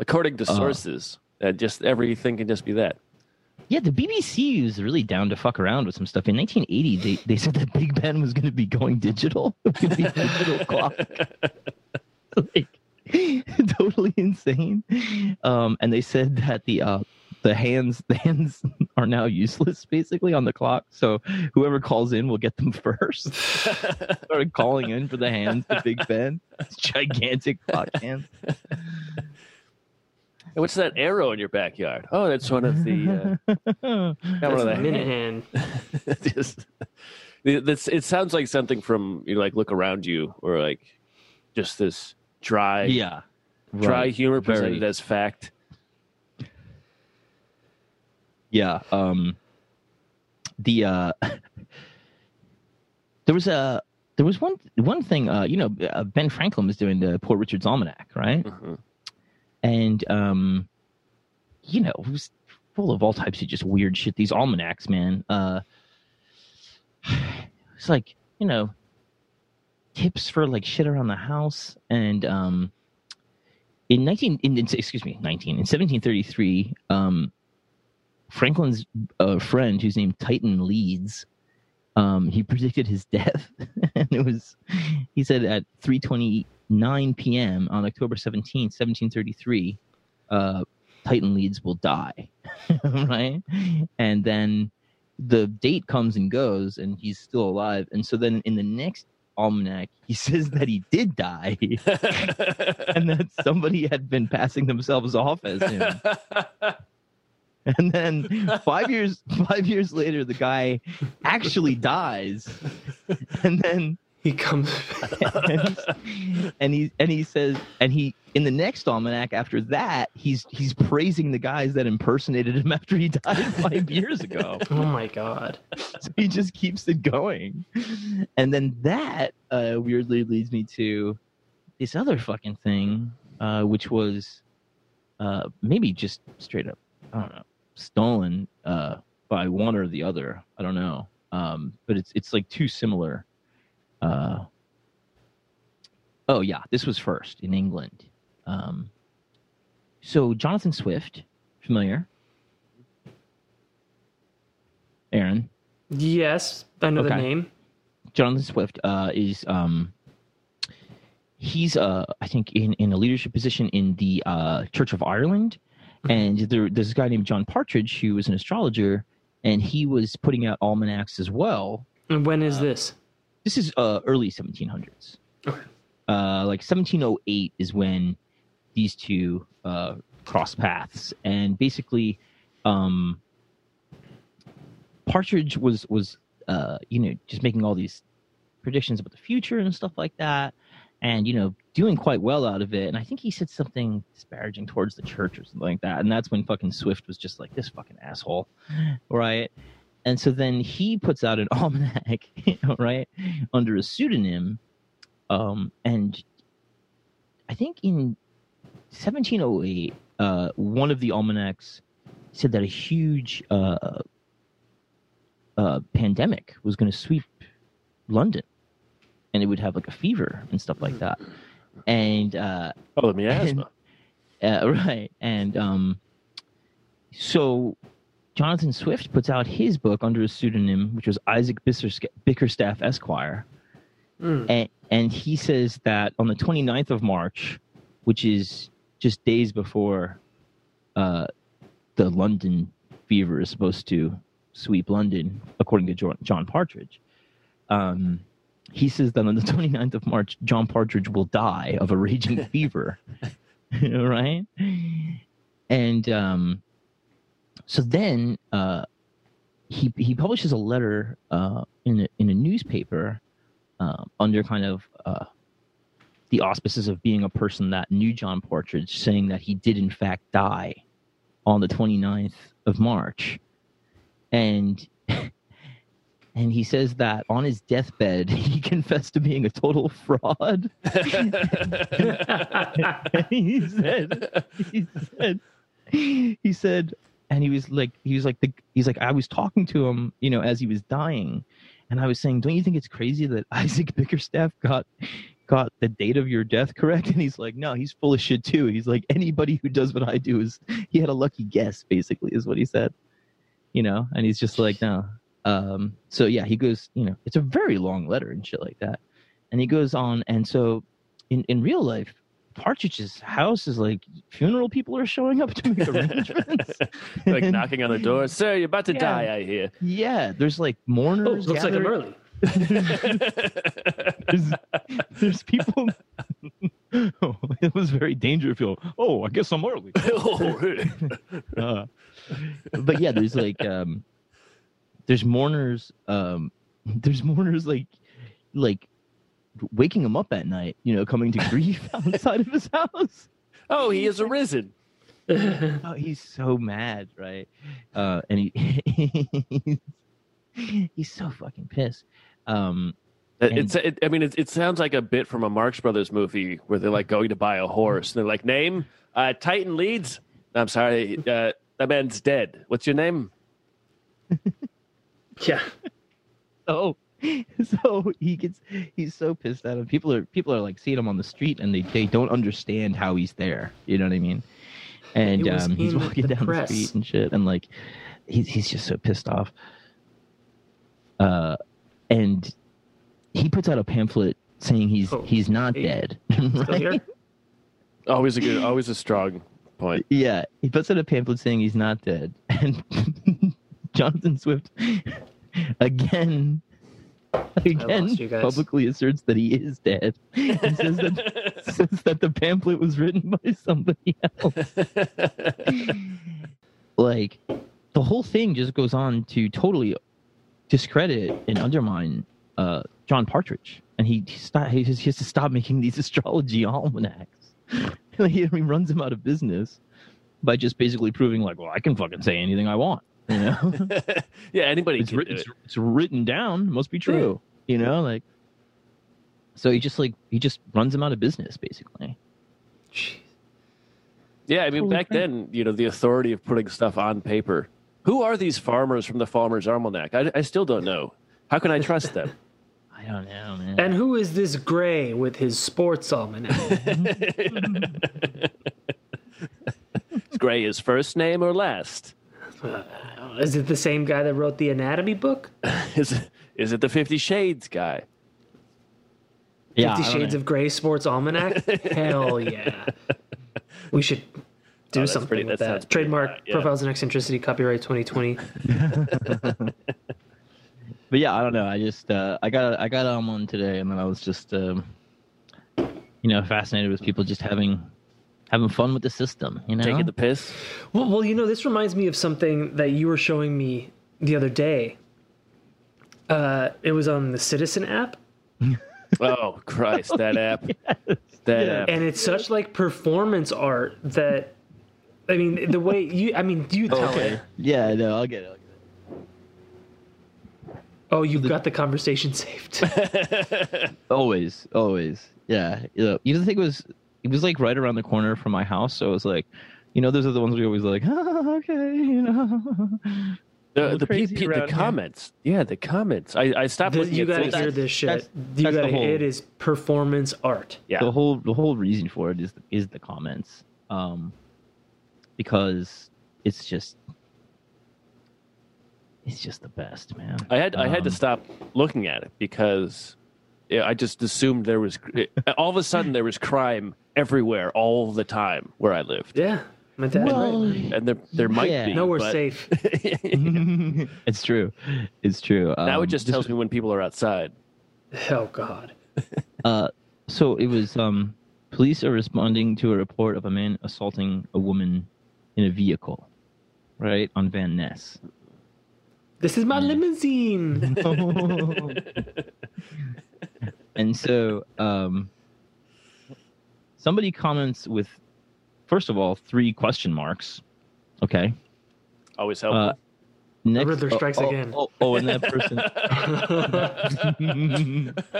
According to uh, sources, uh, just everything can just be that. Yeah, the B B C was really down to fuck around with some stuff. In nineteen eighty, they they said that Big Ben was going to be going digital. It was going to be a digital clock. Like, totally insane. Um, and they said that the. Uh, The hands, the hands are now useless, basically, on the clock. So whoever calls in will get them first. Started calling in for the hands, the Big Ben, it's gigantic clock hands. And what's that arrow in your backyard? Oh, that's one of the. Uh, that's one of the minute hand. Just, this, it sounds like something from, you know, like Look Around You, or like just this dry, yeah, dry right. humor Very. presented as fact. Yeah, um, the uh, there was a there was one one thing uh, you know uh, Ben Franklin was doing the Poor Richard's Almanac, right? Mm-hmm. And um, you know, it was full of all types of just weird shit. These almanacs, man, uh, it's like, you know, tips for like shit around the house. And um, in nineteen in, in, excuse me nineteen in seventeen thirty-three. Um, Franklin's uh, friend, who's named Titan Leeds, um, he predicted his death, and it was, he said at three twenty-nine p.m. on October seventeenth, seventeen thirty-three, uh, Titan Leeds will die, right? And then the date comes and goes, and he's still alive, and so then in the next almanac, he says that he did die, and that somebody had been passing themselves off as him. And then five years, five years later, the guy actually dies. And then he comes and he and he says, and he in the next almanac after that, he's he's praising the guys that impersonated him after he died five years ago. Oh my God! So he just keeps it going, and then that uh, weirdly leads me to this other fucking thing, uh, which was uh, maybe just straight up, I don't know, stolen uh, by one or the other. I don't know, um, but it's it's like too similar. Uh, oh, yeah, this was first in England. Um, so Jonathan Swift, familiar? Aaron? Yes, I know okay. the name. Jonathan Swift uh, is, um, he's, uh, I think, in, in a leadership position in the uh, Church of Ireland. Mm-hmm. And there, there's a guy named John Partridge who was an astrologer, and he was putting out almanacs as well. And when is uh, this? This is uh, early seventeen hundreds. Okay. Uh, like seventeen oh eight is when these two uh, cross paths, and basically, um, Partridge was was uh, you know, just making all these predictions about the future and stuff like that, and you know, doing quite well out of it. And I think he said something disparaging towards the church or something like that. And that's when fucking Swift was just like, this fucking asshole, right? And so then he puts out an almanac, you know, right, under a pseudonym. Um, and I think in seventeen oh eight, uh, one of the almanacs said that a huge uh, uh, pandemic was going to sweep London. And it would have like a fever and stuff like that. And uh, oh, the miasma. And, uh, right. And um, so... Jonathan Swift puts out his book under a pseudonym, which was Isaac Bickerstaff, Esquire. Mm. And, and he says that on the twenty-ninth of March, which is just days before uh, the London fever is supposed to sweep London, according to John Partridge, um, he says that on the twenty-ninth of March, John Partridge will die of a raging fever. Right? And... Um, So then uh, he he publishes a letter uh, in a, in a newspaper uh, under kind of uh, the auspices of being a person that knew John Partridge, saying that he did in fact die on the twenty-ninth of March, and and he says that on his deathbed he confessed to being a total fraud. And he said he said he said. And he was like, he was like, the, he's like, I was talking to him, you know, as he was dying, and I was saying, don't you think it's crazy that Isaac Bickerstaff got, got the date of your death correct? And he's like, no, he's full of shit too. He's like, anybody who does what I do is, he had a lucky guess, basically, is what he said, you know. And he's just like, no. Um, so yeah, he goes, you know, it's a very long letter and shit like that, and he goes on, and so in in real life, Partridge's house is like funeral people are showing up to make arrangements. Like knocking on the door. Sir, you're about to yeah. die, I hear. Yeah, there's like mourners. Oh, looks gathered. Like I'm early. there's, there's people. Oh, it was very Dangerfield. Oh, I guess I'm early. Oh, really? uh, but yeah, there's like, um, there's mourners. Um, there's mourners like, like, waking him up at night, you know, coming to grief outside of his house. Oh, he is arisen. Oh, he's so mad, right? Uh, and he he's so fucking pissed. Um, and... It's, it, I mean, it, it sounds like a bit from a Marx Brothers movie where they're like going to buy a horse and they're like, name? Uh, Titan Leeds? I'm sorry, uh, that man's dead. What's your name? Yeah. Oh. So he gets, he's so pissed at him. People are, people are like seeing him on the street and they, they don't understand how he's there. You know what I mean? And um, he's walking down the street and shit. And like, he's, he's just so pissed off. Uh, and he puts out a pamphlet saying he's, oh, he's not hey, dead. Right? Always a good, always a strong point. Yeah. He puts out a pamphlet saying he's not dead. And Jonathan Swift again, Again, publicly asserts that he is dead and says that, says that the pamphlet was written by somebody else. Like, the whole thing just goes on to totally discredit and undermine uh, John Partridge and he start, he has to stop making these astrology almanacs. Like, he runs them out of business by just basically proving, like, well, I can fucking say anything I want. You know? Yeah, anybody it's, can written, do it. it's, it's written down, must be true. Yeah. You know, like, so he just like he just runs them out of business, basically. Jeez. Yeah, I mean, Holy back crap. then, you know, the authority of putting stuff on paper. Who are these farmers from the Farmer's Almanac? I, I still don't know. How can I trust them? I don't know, man. And who is this Gray with his sports almanac? Is Gray his first name or last? Uh, is it the same guy that wrote the anatomy book? is, it, is it the Fifty Shades guy? Yeah, Fifty Shades know. of Gray sports almanac? Hell yeah. We should do oh, something pretty, with that. that. Trademark, bad, yeah. Profiles in Eccentricity, copyright twenty twenty. But yeah, I don't know. I just, uh, I got, I got on one today, and then I was just, um, you know, fascinated with people just having, having fun with the system, you know? Taking the piss. Well, well, you know, this reminds me of something that you were showing me the other day. Uh, it was on the Citizen app. Oh, Christ, that app. Yes. That app. And it's such, like, performance art that, I mean, the way you, I mean, do you tell okay. it? Yeah, no, I'll get it. I'll get it. Oh, you've the, got the conversation saved. Always, always. Yeah. You know, the thing was, it was, like, right around the corner from my house, so it was like, you know, those are the ones we always like, ah, okay, you know. The, the, P- P- the comments, here. yeah, the comments. I, I stopped. The, looking you at gotta hear this shit. That's, you that's gotta, whole, it is performance art. Yeah. The whole the whole reason for it is the, is the comments, um, because it's just it's just the best, man. I had um, I had to stop looking at it because I just assumed there was all of a sudden there was crime everywhere all the time where I lived. Yeah. Well, and there, there might yeah. be. No, we're but... safe. It's true. It's true. Um, now it just tells me when people are outside. Oh, God. uh, so it was um, police are responding to a report of a man assaulting a woman in a vehicle, right, on Van Ness. This is my and... limousine. No. And so um, somebody comments with, first of all, three question marks. Okay. Always helpful. Uh, next, Riddler strikes oh, oh, again. Oh, oh, oh, and that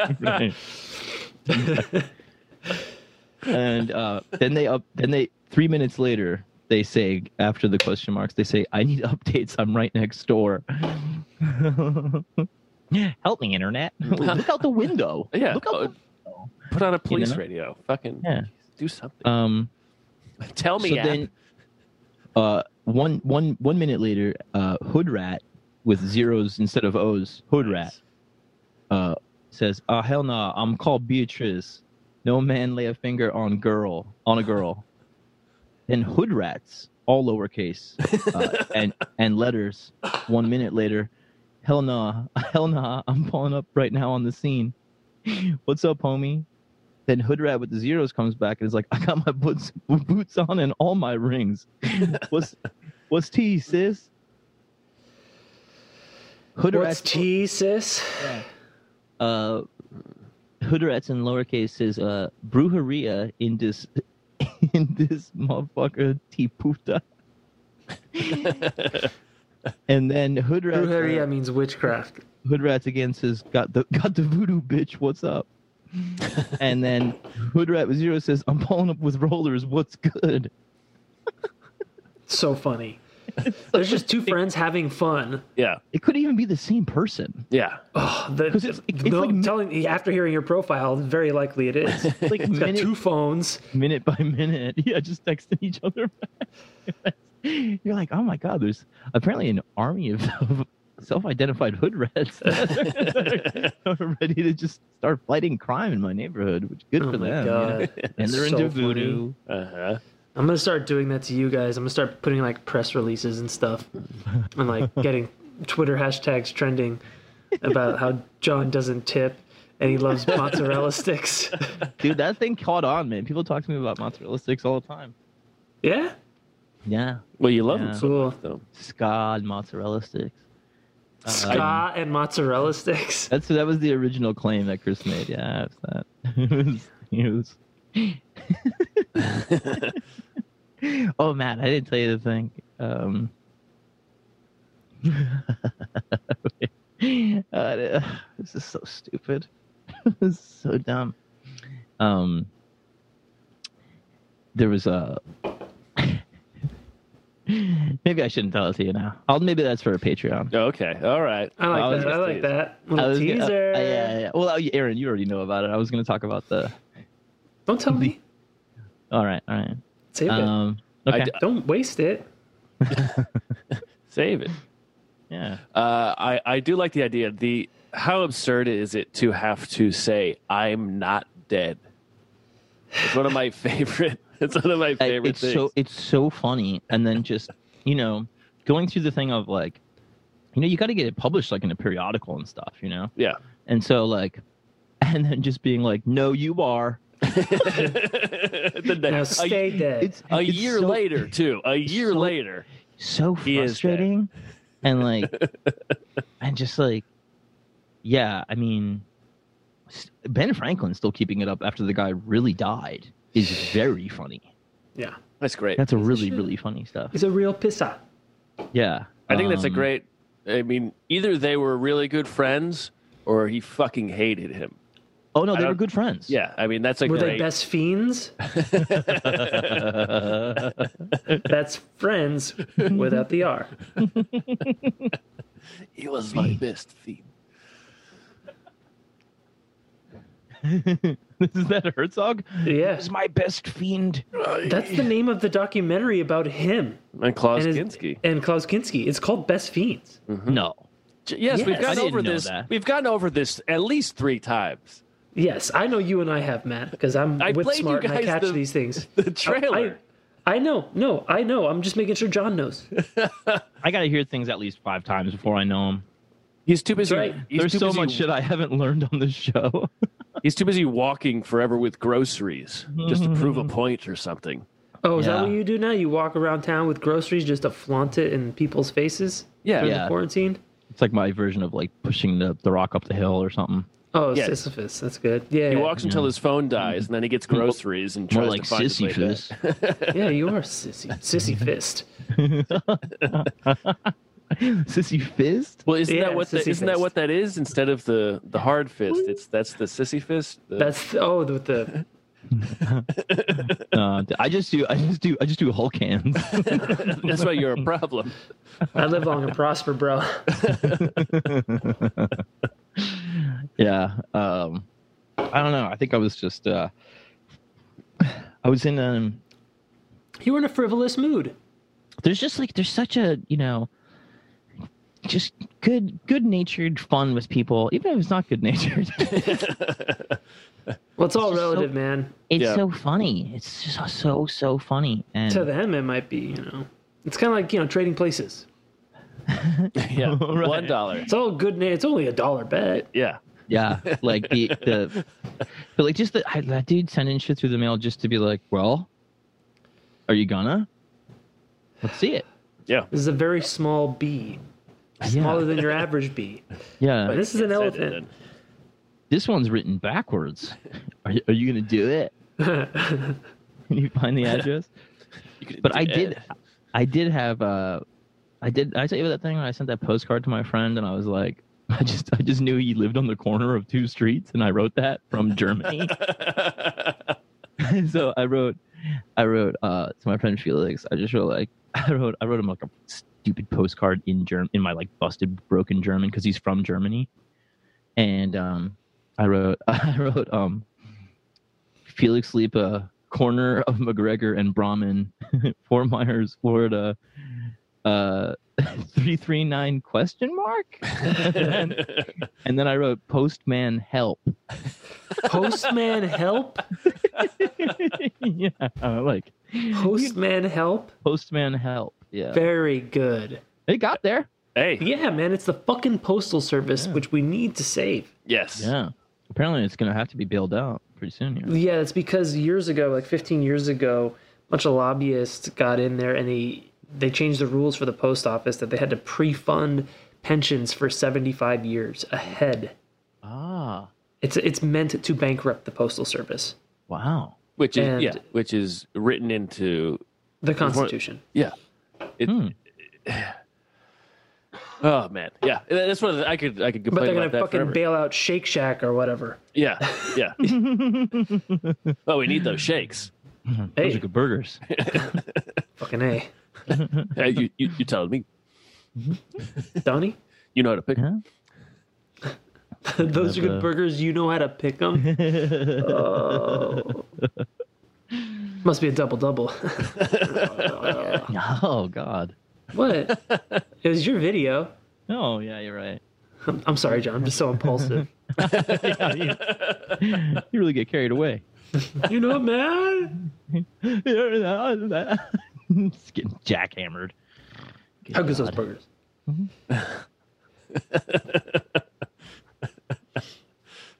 person. And uh, then they up. Then they three minutes later they say after the question marks they say, "I need updates. I'm right next door." Help me, internet! Look out the window. Yeah. Look out oh, the window. Put on a police you know? radio. Fucking yeah. Do something. Um. Tell me. So app. then, uh, one one one minute later, uh, Hoodrat with zeros instead of O's, Hoodrat, uh, says, "Oh hell no, nah, I'm called Beatrice. No man lay a finger on girl on a girl." Then Hoodrats, all lowercase, uh, and and letters. One minute later, hell nah, hell nah, I'm pulling up right now on the scene. What's up, homie? Then Hoodrat with the zeros comes back and is like, "I got my boots boots on and all my rings. What's what's tea, sis? Hoodrat what's tea, sis? Yeah. Uh, Hoodrat's in lowercase says, uh, "Brujeria in this in this motherfucker tea puta." And then Hoodrat Brujeria uh, means witchcraft. Hoodrat again says, "Got the got the voodoo bitch. What's up?" And then Hoodrat with zero says, "I'm pulling up with rollers. What's good?" So funny. So There's just two friends having fun. Yeah. It could even be the same person. Yeah. Oh, the, it's, it's no, like, telling after hearing your profile, very likely it is. It's like it's minute, got two phones. Minute by minute. Yeah, just texting each other back. You're like, oh my God, there's apparently an army of them. Self-identified hoodrats that are, that are ready to just start fighting crime in my neighborhood, which is good oh for them. You know? And they're so into voodoo. Uh-huh. I'm gonna start doing that to you guys. I'm gonna start putting like press releases and stuff, and like getting Twitter hashtags trending about how John doesn't tip and he loves mozzarella sticks. Dude, that thing caught on, man. People talk to me about mozzarella sticks all the time. Yeah. Yeah. Well, you love yeah. them so cool. much, though. Scad mozzarella sticks. Ska and mozzarella sticks. That's that was the original claim that Chris made. Yeah, it was that. It was, it was. Oh, Matt, I didn't tell you the thing. Um, uh, this is so stupid. This is so dumb. Um, there was a. Maybe I shouldn't tell it to you now. I'll, maybe that's for a Patreon. Okay. All right. I like I that. I like tease. that. Little was, teaser. Uh, uh, yeah, yeah. Well, Aaron, you already know about it. I was going to talk about the. Don't tell me. All right. All right. Save um, it. Okay. I d- Don't waste it. Save it. Yeah. Uh, I I do like the idea. The how absurd is it to have to say I'm not dead? It's one of my favorite. It's one of my favorite it's things. So, it's so funny. And then just, you know, going through the thing of like, you know, you got to get it published like in a periodical and stuff, you know? Yeah. And so like, and then just being like, no, you are. the now stay a, dead. It's, a it's year so, later, too. A year so, later. So frustrating. And like, and just like, yeah, I mean, Ben Franklin still keeping it up after the guy really died. Is very funny. Yeah, that's great. That's a really, really funny stuff. It's a real pisser. Yeah, I think um, that's a great. I mean, either they were really good friends, or he fucking hated him. Oh no, I they were good friends. Yeah, I mean that's a. Were great... they best fiends? That's friends without the R. He was my best fiend. Is that Herzog? Yeah. He's my best fiend. That's the name of the documentary about him. And Klaus and his, Kinski. And Klaus Kinski. It's called Best Fiends. Mm-hmm. No. Yes, yes, we've gotten over this. That. We've gotten over this at least three times. Yes, I know you and I have, Matt, because I'm I whip smart and I catch the, these things. The trailer. I, I know. No, I know. I'm just making sure John knows. I got to hear things at least five times before I know him. He's too busy. Right. He's There's too so busy. much shit I haven't learned on this show. He's too busy walking forever with groceries just to prove a point or something. Oh, is yeah. that what you do now? You walk around town with groceries just to flaunt it in people's faces? Yeah. yeah. Quarantine? It's like my version of like pushing the, the rock up the hill or something. Oh, yeah. Sisyphus. That's good. Yeah. He yeah. walks until yeah. his phone dies and then he gets groceries and tries More like to find sissy fist. Yeah, you are sissy. Sissy fist. Sissy fist? Well, isn't yeah, that what the, isn't fist. that what that is? Instead of the, the hard fist, it's that's the sissy fist. The... That's the, oh with the. uh, I just do I just do I just do Hulk hands. That's why you're a problem. I live long and prosper, bro. yeah, um, I don't know. I think I was just uh, I was in um. You were in a frivolous mood. There's just like there's such a you know. Just good, good-natured fun with people, even if it's not good-natured. Well, it's all it's relative, so, man. It's yeah. so funny. It's just so, so, so funny. And to them, it might be, you know, it's kind of like, you know, trading places. yeah, right. One dollar. It's all good. It's only a dollar bet. Yeah, yeah. Like the, the but like just the, I, that dude sending shit through the mail just to be like, well, are you gonna? Let's see it. Yeah, this is a very small bee. Smaller yeah. than your average bee. Yeah. But this is an elephant. This one's written backwards. Are you, are you going to do it? Can you find the address? But I it. did I did have uh, I did I tell you about that thing when I sent that postcard to my friend and I was like I just I just knew he lived on the corner of two streets and I wrote that from Germany. So I wrote I wrote uh, to my friend Felix. I just wrote like I wrote I wrote him like a stupid postcard in German, in my like busted, broken German, because he's from Germany. And um, I wrote, I wrote, um, Felix Lipa, corner of McGregor and Brahmin, Fort Myers, Florida, uh, three three nine question mark. and, then, and then I wrote, postman help. Postman help. yeah, uh, like postman help. Postman help. Yeah. Very good. It got there. Hey. Yeah, man. It's the fucking postal service, yeah. which we need to save. Yes. Yeah. Apparently, it's going to have to be bailed out pretty soon. Here. Yeah, it's because years ago, like fifteen years ago, a bunch of lobbyists got in there and they, they changed the rules for the post office that they had to pre-fund pensions for seventy-five years ahead. Ah. It's it's meant to bankrupt the Postal Service. Wow. Which is and yeah, which is written into the Constitution. Yeah. It, hmm. Oh man, yeah. That's one of the, I could I could complain about that. But they're gonna fucking forever. bail out Shake Shack or whatever. Yeah, yeah. Well, we need those shakes. Mm-hmm. Hey. Those are good burgers. Fucking A. Hey, you you you telling me, Donnie? You know how to pick them. Huh? Those are good a... burgers. You know how to pick them. Oh. Must be a double double. Oh, yeah. Oh God. What? It was your video. Oh, yeah, you're right. I'm, I'm sorry, John. I'm just so impulsive. Yeah, you, you really get carried away. You know, man. Just getting jackhammered. Good How good's those burgers? Mm-hmm.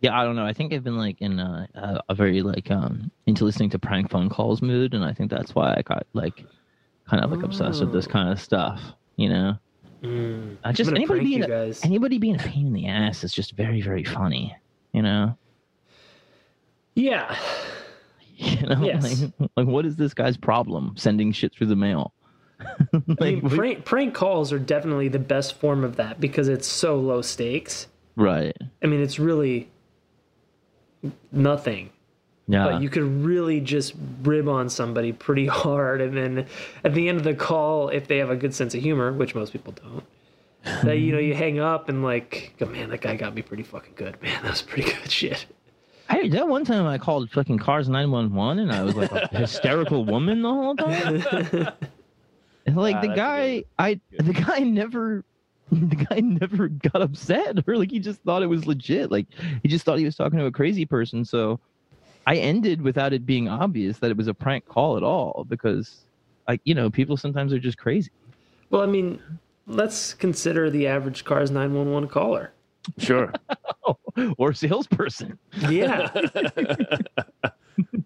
Yeah, I don't know. I think I've been like in a, a, a very like um into listening to prank phone calls mood, and I think that's why I got like. Kind of like obsessed oh. with this kind of stuff, you know. Mm. Uh, just anybody being a, anybody being a pain in the ass is just very, very funny, you know. Yeah. You know, yes. like, like what is this guy's problem? Sending shit through the mail. Like, I mean, we, prank, prank calls are definitely the best form of that because it's so low stakes. Right. I mean, it's really nothing. Yeah. But you could really just rib on somebody pretty hard, and then at the end of the call, if they have a good sense of humor, which most people don't, that, you know, you hang up and like, go, man, that guy got me pretty fucking good, man. That was pretty good shit. I, that one time I called fucking Cars nine one one, and I was like a hysterical woman the whole time. Like wow, the guy, I the guy never. The guy never got upset, or like he just thought it was legit. Like he just thought he was talking to a crazy person, so. I ended without it being obvious that it was a prank call at all because, like, you know, people sometimes are just crazy. Well, I mean, let's consider the average Cars nine one one caller. Sure. Or salesperson. Yeah.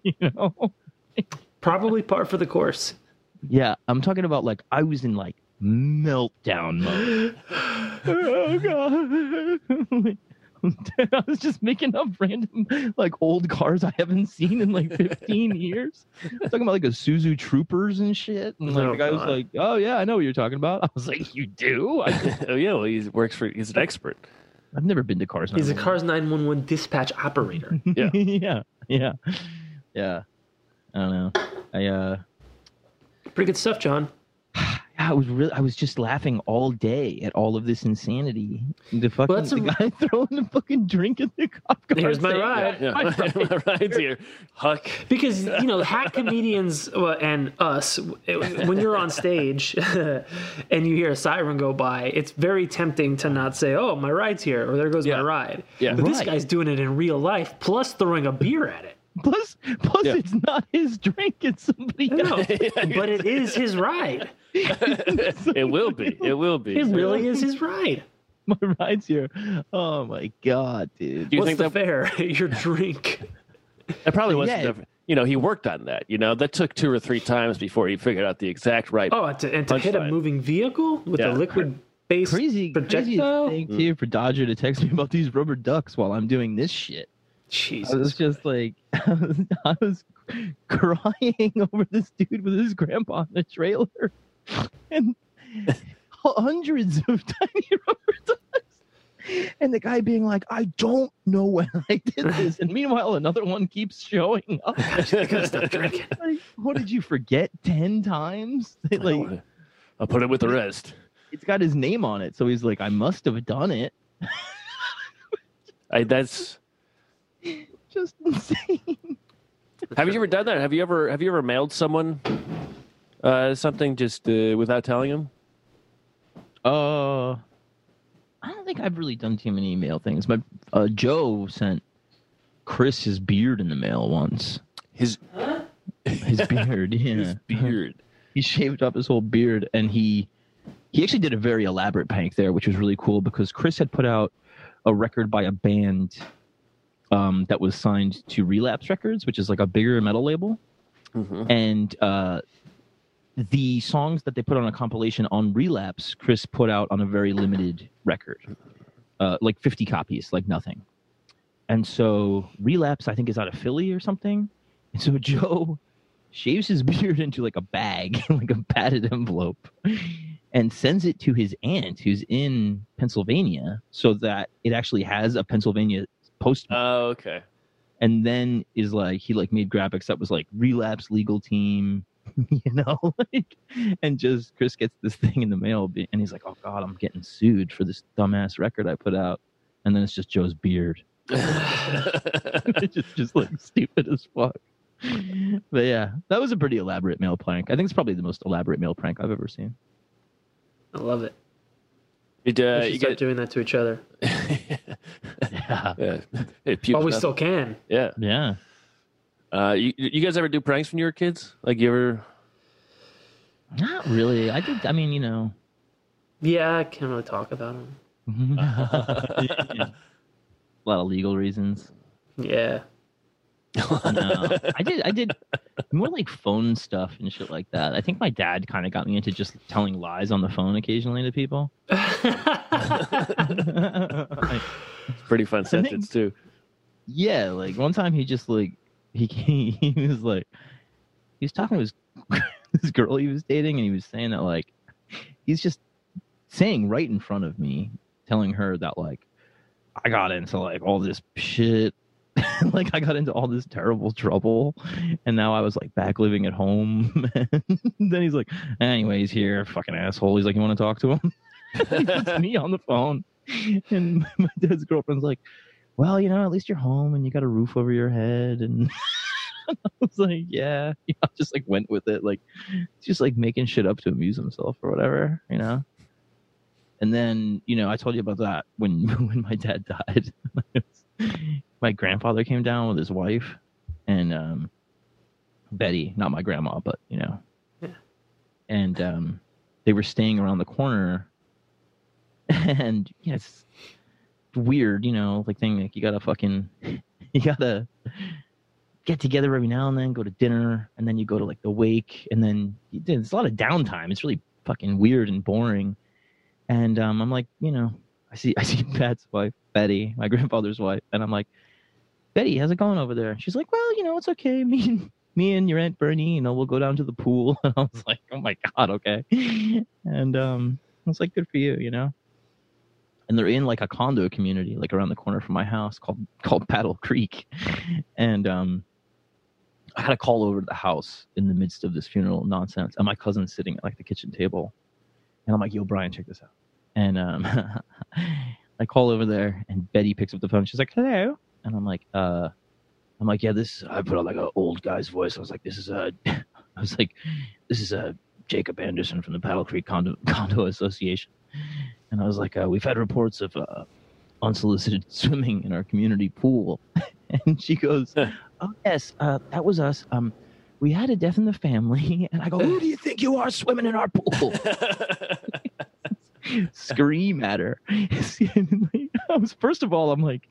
You know? Probably par for the course. Yeah. I'm talking about, like, I was in, like, meltdown mode. Oh, God. I was just making up random, like, old cars I haven't seen in, like, fifteen years. I'm talking about, like, a Isuzu Troopers and shit. And, like, oh, the guy God. was like, oh, yeah, I know what you're talking about. I was like, you do? I, oh, yeah, well, he works for, he's an expert. I've never been to Cars nine one one. He's a Cars nine one one dispatch operator. Yeah. Yeah. Yeah. Yeah. I don't know. I, uh... Pretty good stuff, John. I was really, I was just laughing all day at all of this insanity. The fucking well, the a, guy throwing a fucking drink in the cop car. Here's my saying, ride. Yeah, yeah. My, ride. My ride's here, Huck. Because you know, hack comedians well, and us. It, when you're on stage and you hear a siren go by, it's very tempting to not say, "Oh, my ride's here," or "There goes yeah. my ride." Yeah. But right. this guy's doing it in real life, plus throwing a beer at it. Plus, plus yeah. it's not his drink; it's somebody else. But it is his ride. It will be. It will be. It really is his ride. My ride's here. Oh my God, dude! Do you What's think the that... fare? Your drink. That probably wasn't. Yeah. The... You know, he worked on that. You know, that took two or three times before he figured out the exact right. Oh, and to, and to hit line. a moving vehicle with yeah. a liquid. Based crazy projectile. Crazy thing too for Dodger to text me about these rubber ducks while I'm doing this shit. Jesus. I was just like, I was, I was crying over this dude with his grandpa in the trailer. And hundreds of tiny rubber ducks, and the guy being like, "I don't know when I did this," and meanwhile another one keeps showing up. Like, what did you forget ten times? Like, I'll put it with the rest. It's got his name on it, so he's like, "I must have done it." I, that's just insane. Have you ever done that? Have you ever have you ever mailed someone? Uh, something just uh, without telling him? Uh, I don't think I've really done too many email things. My uh, Joe sent Chris his beard in the mail once. His huh? his beard, yeah. His beard. He shaved up his whole beard, and he he actually did a very elaborate prank there, which was really cool because Chris had put out a record by a band um, that was signed to Relapse Records, which is like a bigger metal label, mm-hmm. and uh. the songs that they put on a compilation on Relapse, Chris put out on a very limited record, uh, like fifty copies, like nothing. And so Relapse, I think, is out of Philly or something. And so Joe shaves his beard into like a bag, like a padded envelope, and sends it to his aunt who's in Pennsylvania so that it actually has a Pennsylvania postmark. Oh, okay. And then is like, he like made graphics that was like Relapse legal team, you know, like, and just Chris gets this thing in the mail and he's like, oh God, I'm getting sued for this dumbass record I put out. And then it's just Joe's beard. It's just, just like stupid as fuck. But yeah, that was a pretty elaborate mail prank. I think it's probably the most elaborate mail prank I've ever seen. I love it. It, uh, we should you start get... doing that to each other. Yeah. Yeah. Hey, but we nothing. Still can. Yeah. Yeah. Uh, you, you guys ever do pranks when you were kids? Like you ever? Not really. I did. I mean, you know. Yeah, I can't really talk about them. Yeah. A lot of legal reasons. Yeah. No, I did. I did more like phone stuff and shit like that. I think my dad kind of got me into just telling lies on the phone occasionally to people. It's pretty fun sentence too. Yeah, like one time he just like he he was like he was talking to his this girl he was dating, and he was saying that like he's just saying right in front of me, telling her that like I got into like all this shit. Like I got into all this terrible trouble, and now I was like back living at home. And then he's like, anyway, he's here, fucking asshole. He's like, you want to talk to him? It's me on the phone, and my dad's girlfriend's like, well, you know, at least you're home and you got a roof over your head. And I was like, yeah, you know, I just like went with it, like just like making shit up to amuse himself or whatever, you know. And then, you know, I told you about that when when my dad died. My grandfather came down with his wife and um, Betty, not my grandma, but, you know. Yeah. And um, they were staying around the corner. And, yeah, it's weird, you know, like thing, like you got to fucking, you got to get together every now and then, go to dinner, and then you go to, like, the wake. And then there's a lot of downtime. It's really fucking weird and boring. And um, I'm like, you know, I see, I see Pat's wife, Betty, my grandfather's wife, and I'm like, Betty, how's it going over there? She's like, well, you know, it's okay. Me and me and your Aunt Bernie, you know, we'll go down to the pool. And I was like, oh my God, okay. And um, I was like, good for you, you know. And they're in like a condo community, like around the corner from my house, called called Paddle Creek. And um, I had a call over to the house in the midst of this funeral nonsense, and my cousin's sitting at like the kitchen table. And I'm like, yo, Brian, check this out. And um, I call over there, and Betty picks up the phone. She's like, hello. And I'm like, uh, I'm like, yeah, this, I put on like an old guy's voice. I was like, this is a, I was like, this is a Jacob Anderson from the Paddle Creek Condo, Condo Association. And I was like, uh, we've had reports of uh, unsolicited swimming in our community pool. And she goes, oh, yes, uh, that was us. Um, we had a death in the family. And I go, who do you think you are swimming in our pool? Scream at her. I was, first of all, I'm like,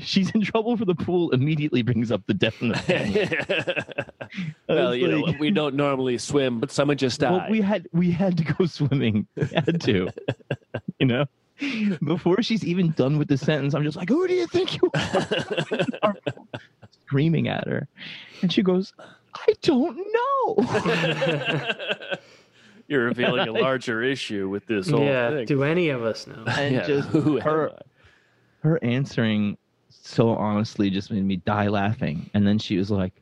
she's in trouble for the pool, immediately brings up the death in the family. Well, you like, know, we don't normally swim, but someone just died. Well, we had we had to go swimming. We had to. You know? Before she's even done with the sentence, I'm just like, who do you think you are? Screaming at her. And she goes, I don't know. You're revealing a larger issue with this whole yeah, thing. Yeah, do any of us know? And yeah. just Who her, her answering so honestly just made me die laughing. And then she was like,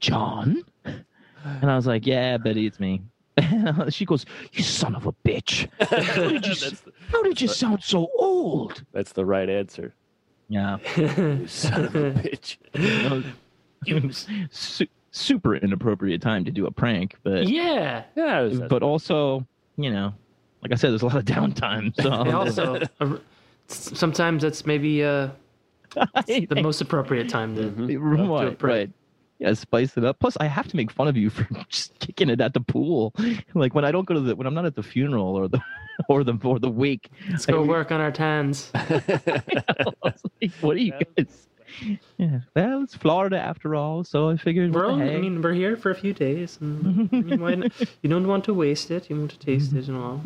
John? And I was like, yeah, Betty, it's me. And she goes, you son of a bitch. How did you, the, how did you sound so old? That's the right answer. Yeah. You son of a bitch. You su- super inappropriate time to do a prank, but yeah, yeah. But also, you know, like I said, there's a lot of downtime. So also, uh, sometimes that's maybe uh, the most appropriate time to, mm-hmm. right, to a prank. Right. Yeah, spice it up. Plus, I have to make fun of you for just kicking it at the pool. Like when I don't go to the when I'm not at the funeral or the or the or the wake. Let's go I, work on our tans. Like, what are you guys? Yeah. Well, it's Florida after all, so I figured. Well, I mean, we're here for a few days, and I mean, why not? You don't want to waste it. You want to taste it and all.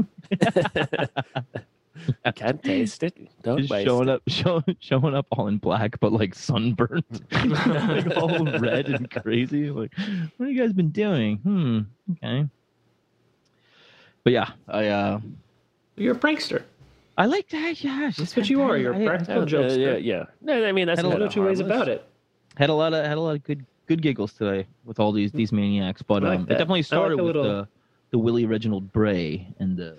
I can't taste it. Don't Just waste showing it. Up, show, showing up all in black, but like sunburnt, like all red and crazy. Like, what have you guys been doing? Hmm. Okay. But yeah, I. Uh, You're a prankster. I like that. Yeah, that's what you are. You're a practical jokester. Uh, yeah, yeah. No, I mean that's a lot of ways about it. Had a lot of had a lot of good good giggles today with all these these maniacs. But um, it definitely started with the the Willie Reginald Bray and the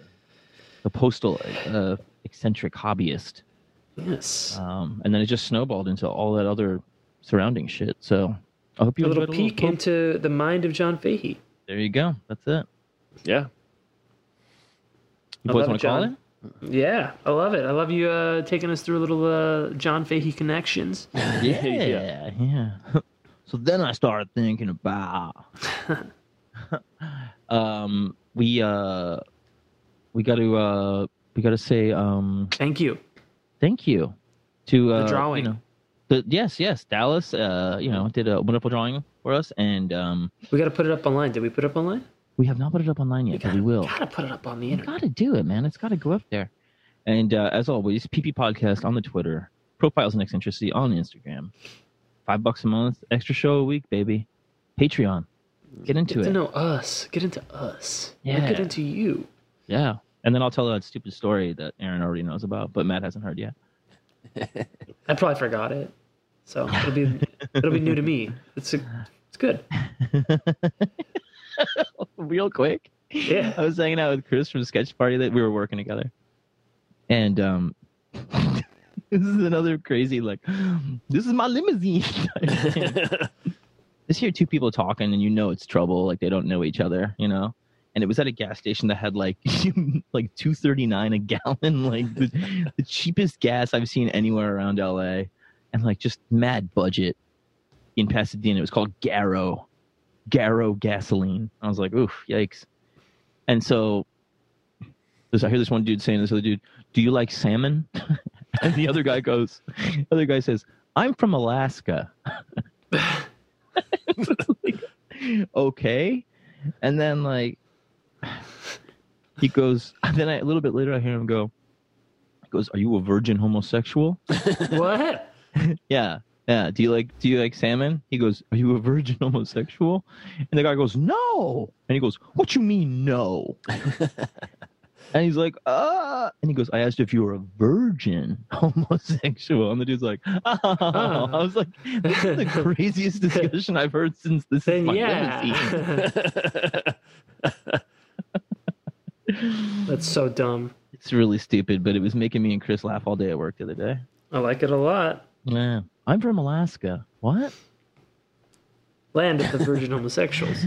the postal uh, eccentric hobbyist. Yes. Um, and then it just snowballed into all that other surrounding shit. So I hope you enjoyed a little peek into the mind of John Fahey. There you go. That's it. Yeah. You boys want to call it? Yeah, I love it. I love you uh, taking us through a little uh, John Fahey connections. yeah, yeah, yeah. So then I started thinking about um, we uh, we got to uh, we got to say um, thank you, thank you to uh, the drawing. You know, the, yes, yes, Dallas. Uh, you know, did a wonderful drawing for us, and um, we got to put it up online. Did we put it up online? We have not put it up online yet, gotta, but we will. Gotta put it up on the internet. You gotta do it, man. It's gotta go up there. And uh, as always, P P Podcast on the Twitter, Profiles Next Interesty on Instagram, five bucks a month, extra show a week, baby. Patreon, get into get it. Get to know us. Get into us. Yeah. Get into you. Yeah. And then I'll tell that stupid story that Aaron already knows about, but Matt hasn't heard yet. I probably forgot it, so it'll be it'll be new to me. It's a, it's good. Real quick, yeah. I was hanging out with Chris from Sketch Party that we were working together, and um, this is another crazy like, this is my limousine. Just hear two people talking, and you know it's trouble. Like they don't know each other, you know. And it was at a gas station that had like like two thirty nine a gallon, like the, the cheapest gas I've seen anywhere around L A, and like just mad budget in Pasadena. It was called Garrow. Garrow gasoline. I was like, oof, yikes. And so this, I hear this one dude saying to this other dude, do you like salmon? And the other guy goes, the other guy says, I'm from Alaska. Like, okay. And then like, he goes, and then I, a little bit later, I hear him go, he goes, are you a virgin homosexual? What? Yeah. Yeah, do you like do you like salmon? He goes, are you a virgin homosexual? And the guy goes, no. And he goes, what you mean no? And he's like, uh and he goes, I asked if you were a virgin homosexual. And the dude's like, oh. I was like, this is the craziest discussion I've heard since this is my yeah. That's so dumb. It's really stupid, but it was making me and Chris laugh all day at work the other day. I like it a lot. Yeah. I'm from Alaska. What? Land of the virgin homosexuals.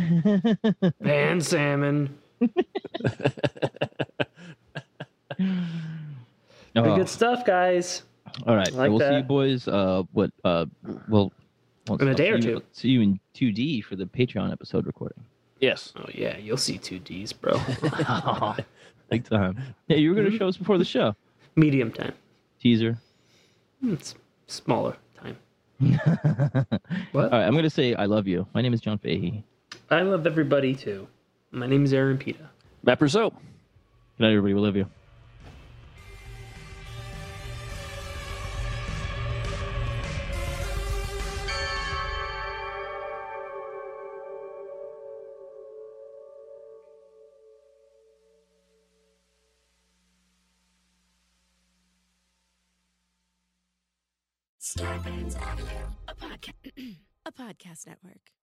And salmon. Oh. Good stuff, guys. All right. Like so we'll that. see you boys. Uh, what? Uh, well, well in a day or two. You, see you in two D for the Patreon episode recording. Yes. Oh, yeah. You'll see two Ds, bro. Big time. Yeah, you were going to show us before the show. Medium time. Teaser. It's smaller. What? All right, I'm going to say I love you. My name is John Fahey. I love everybody, too. My name is Aaron Pita. Matt Purcell. Good night, everybody. We love you. Starbane's Audio, a podcast, a podcast network.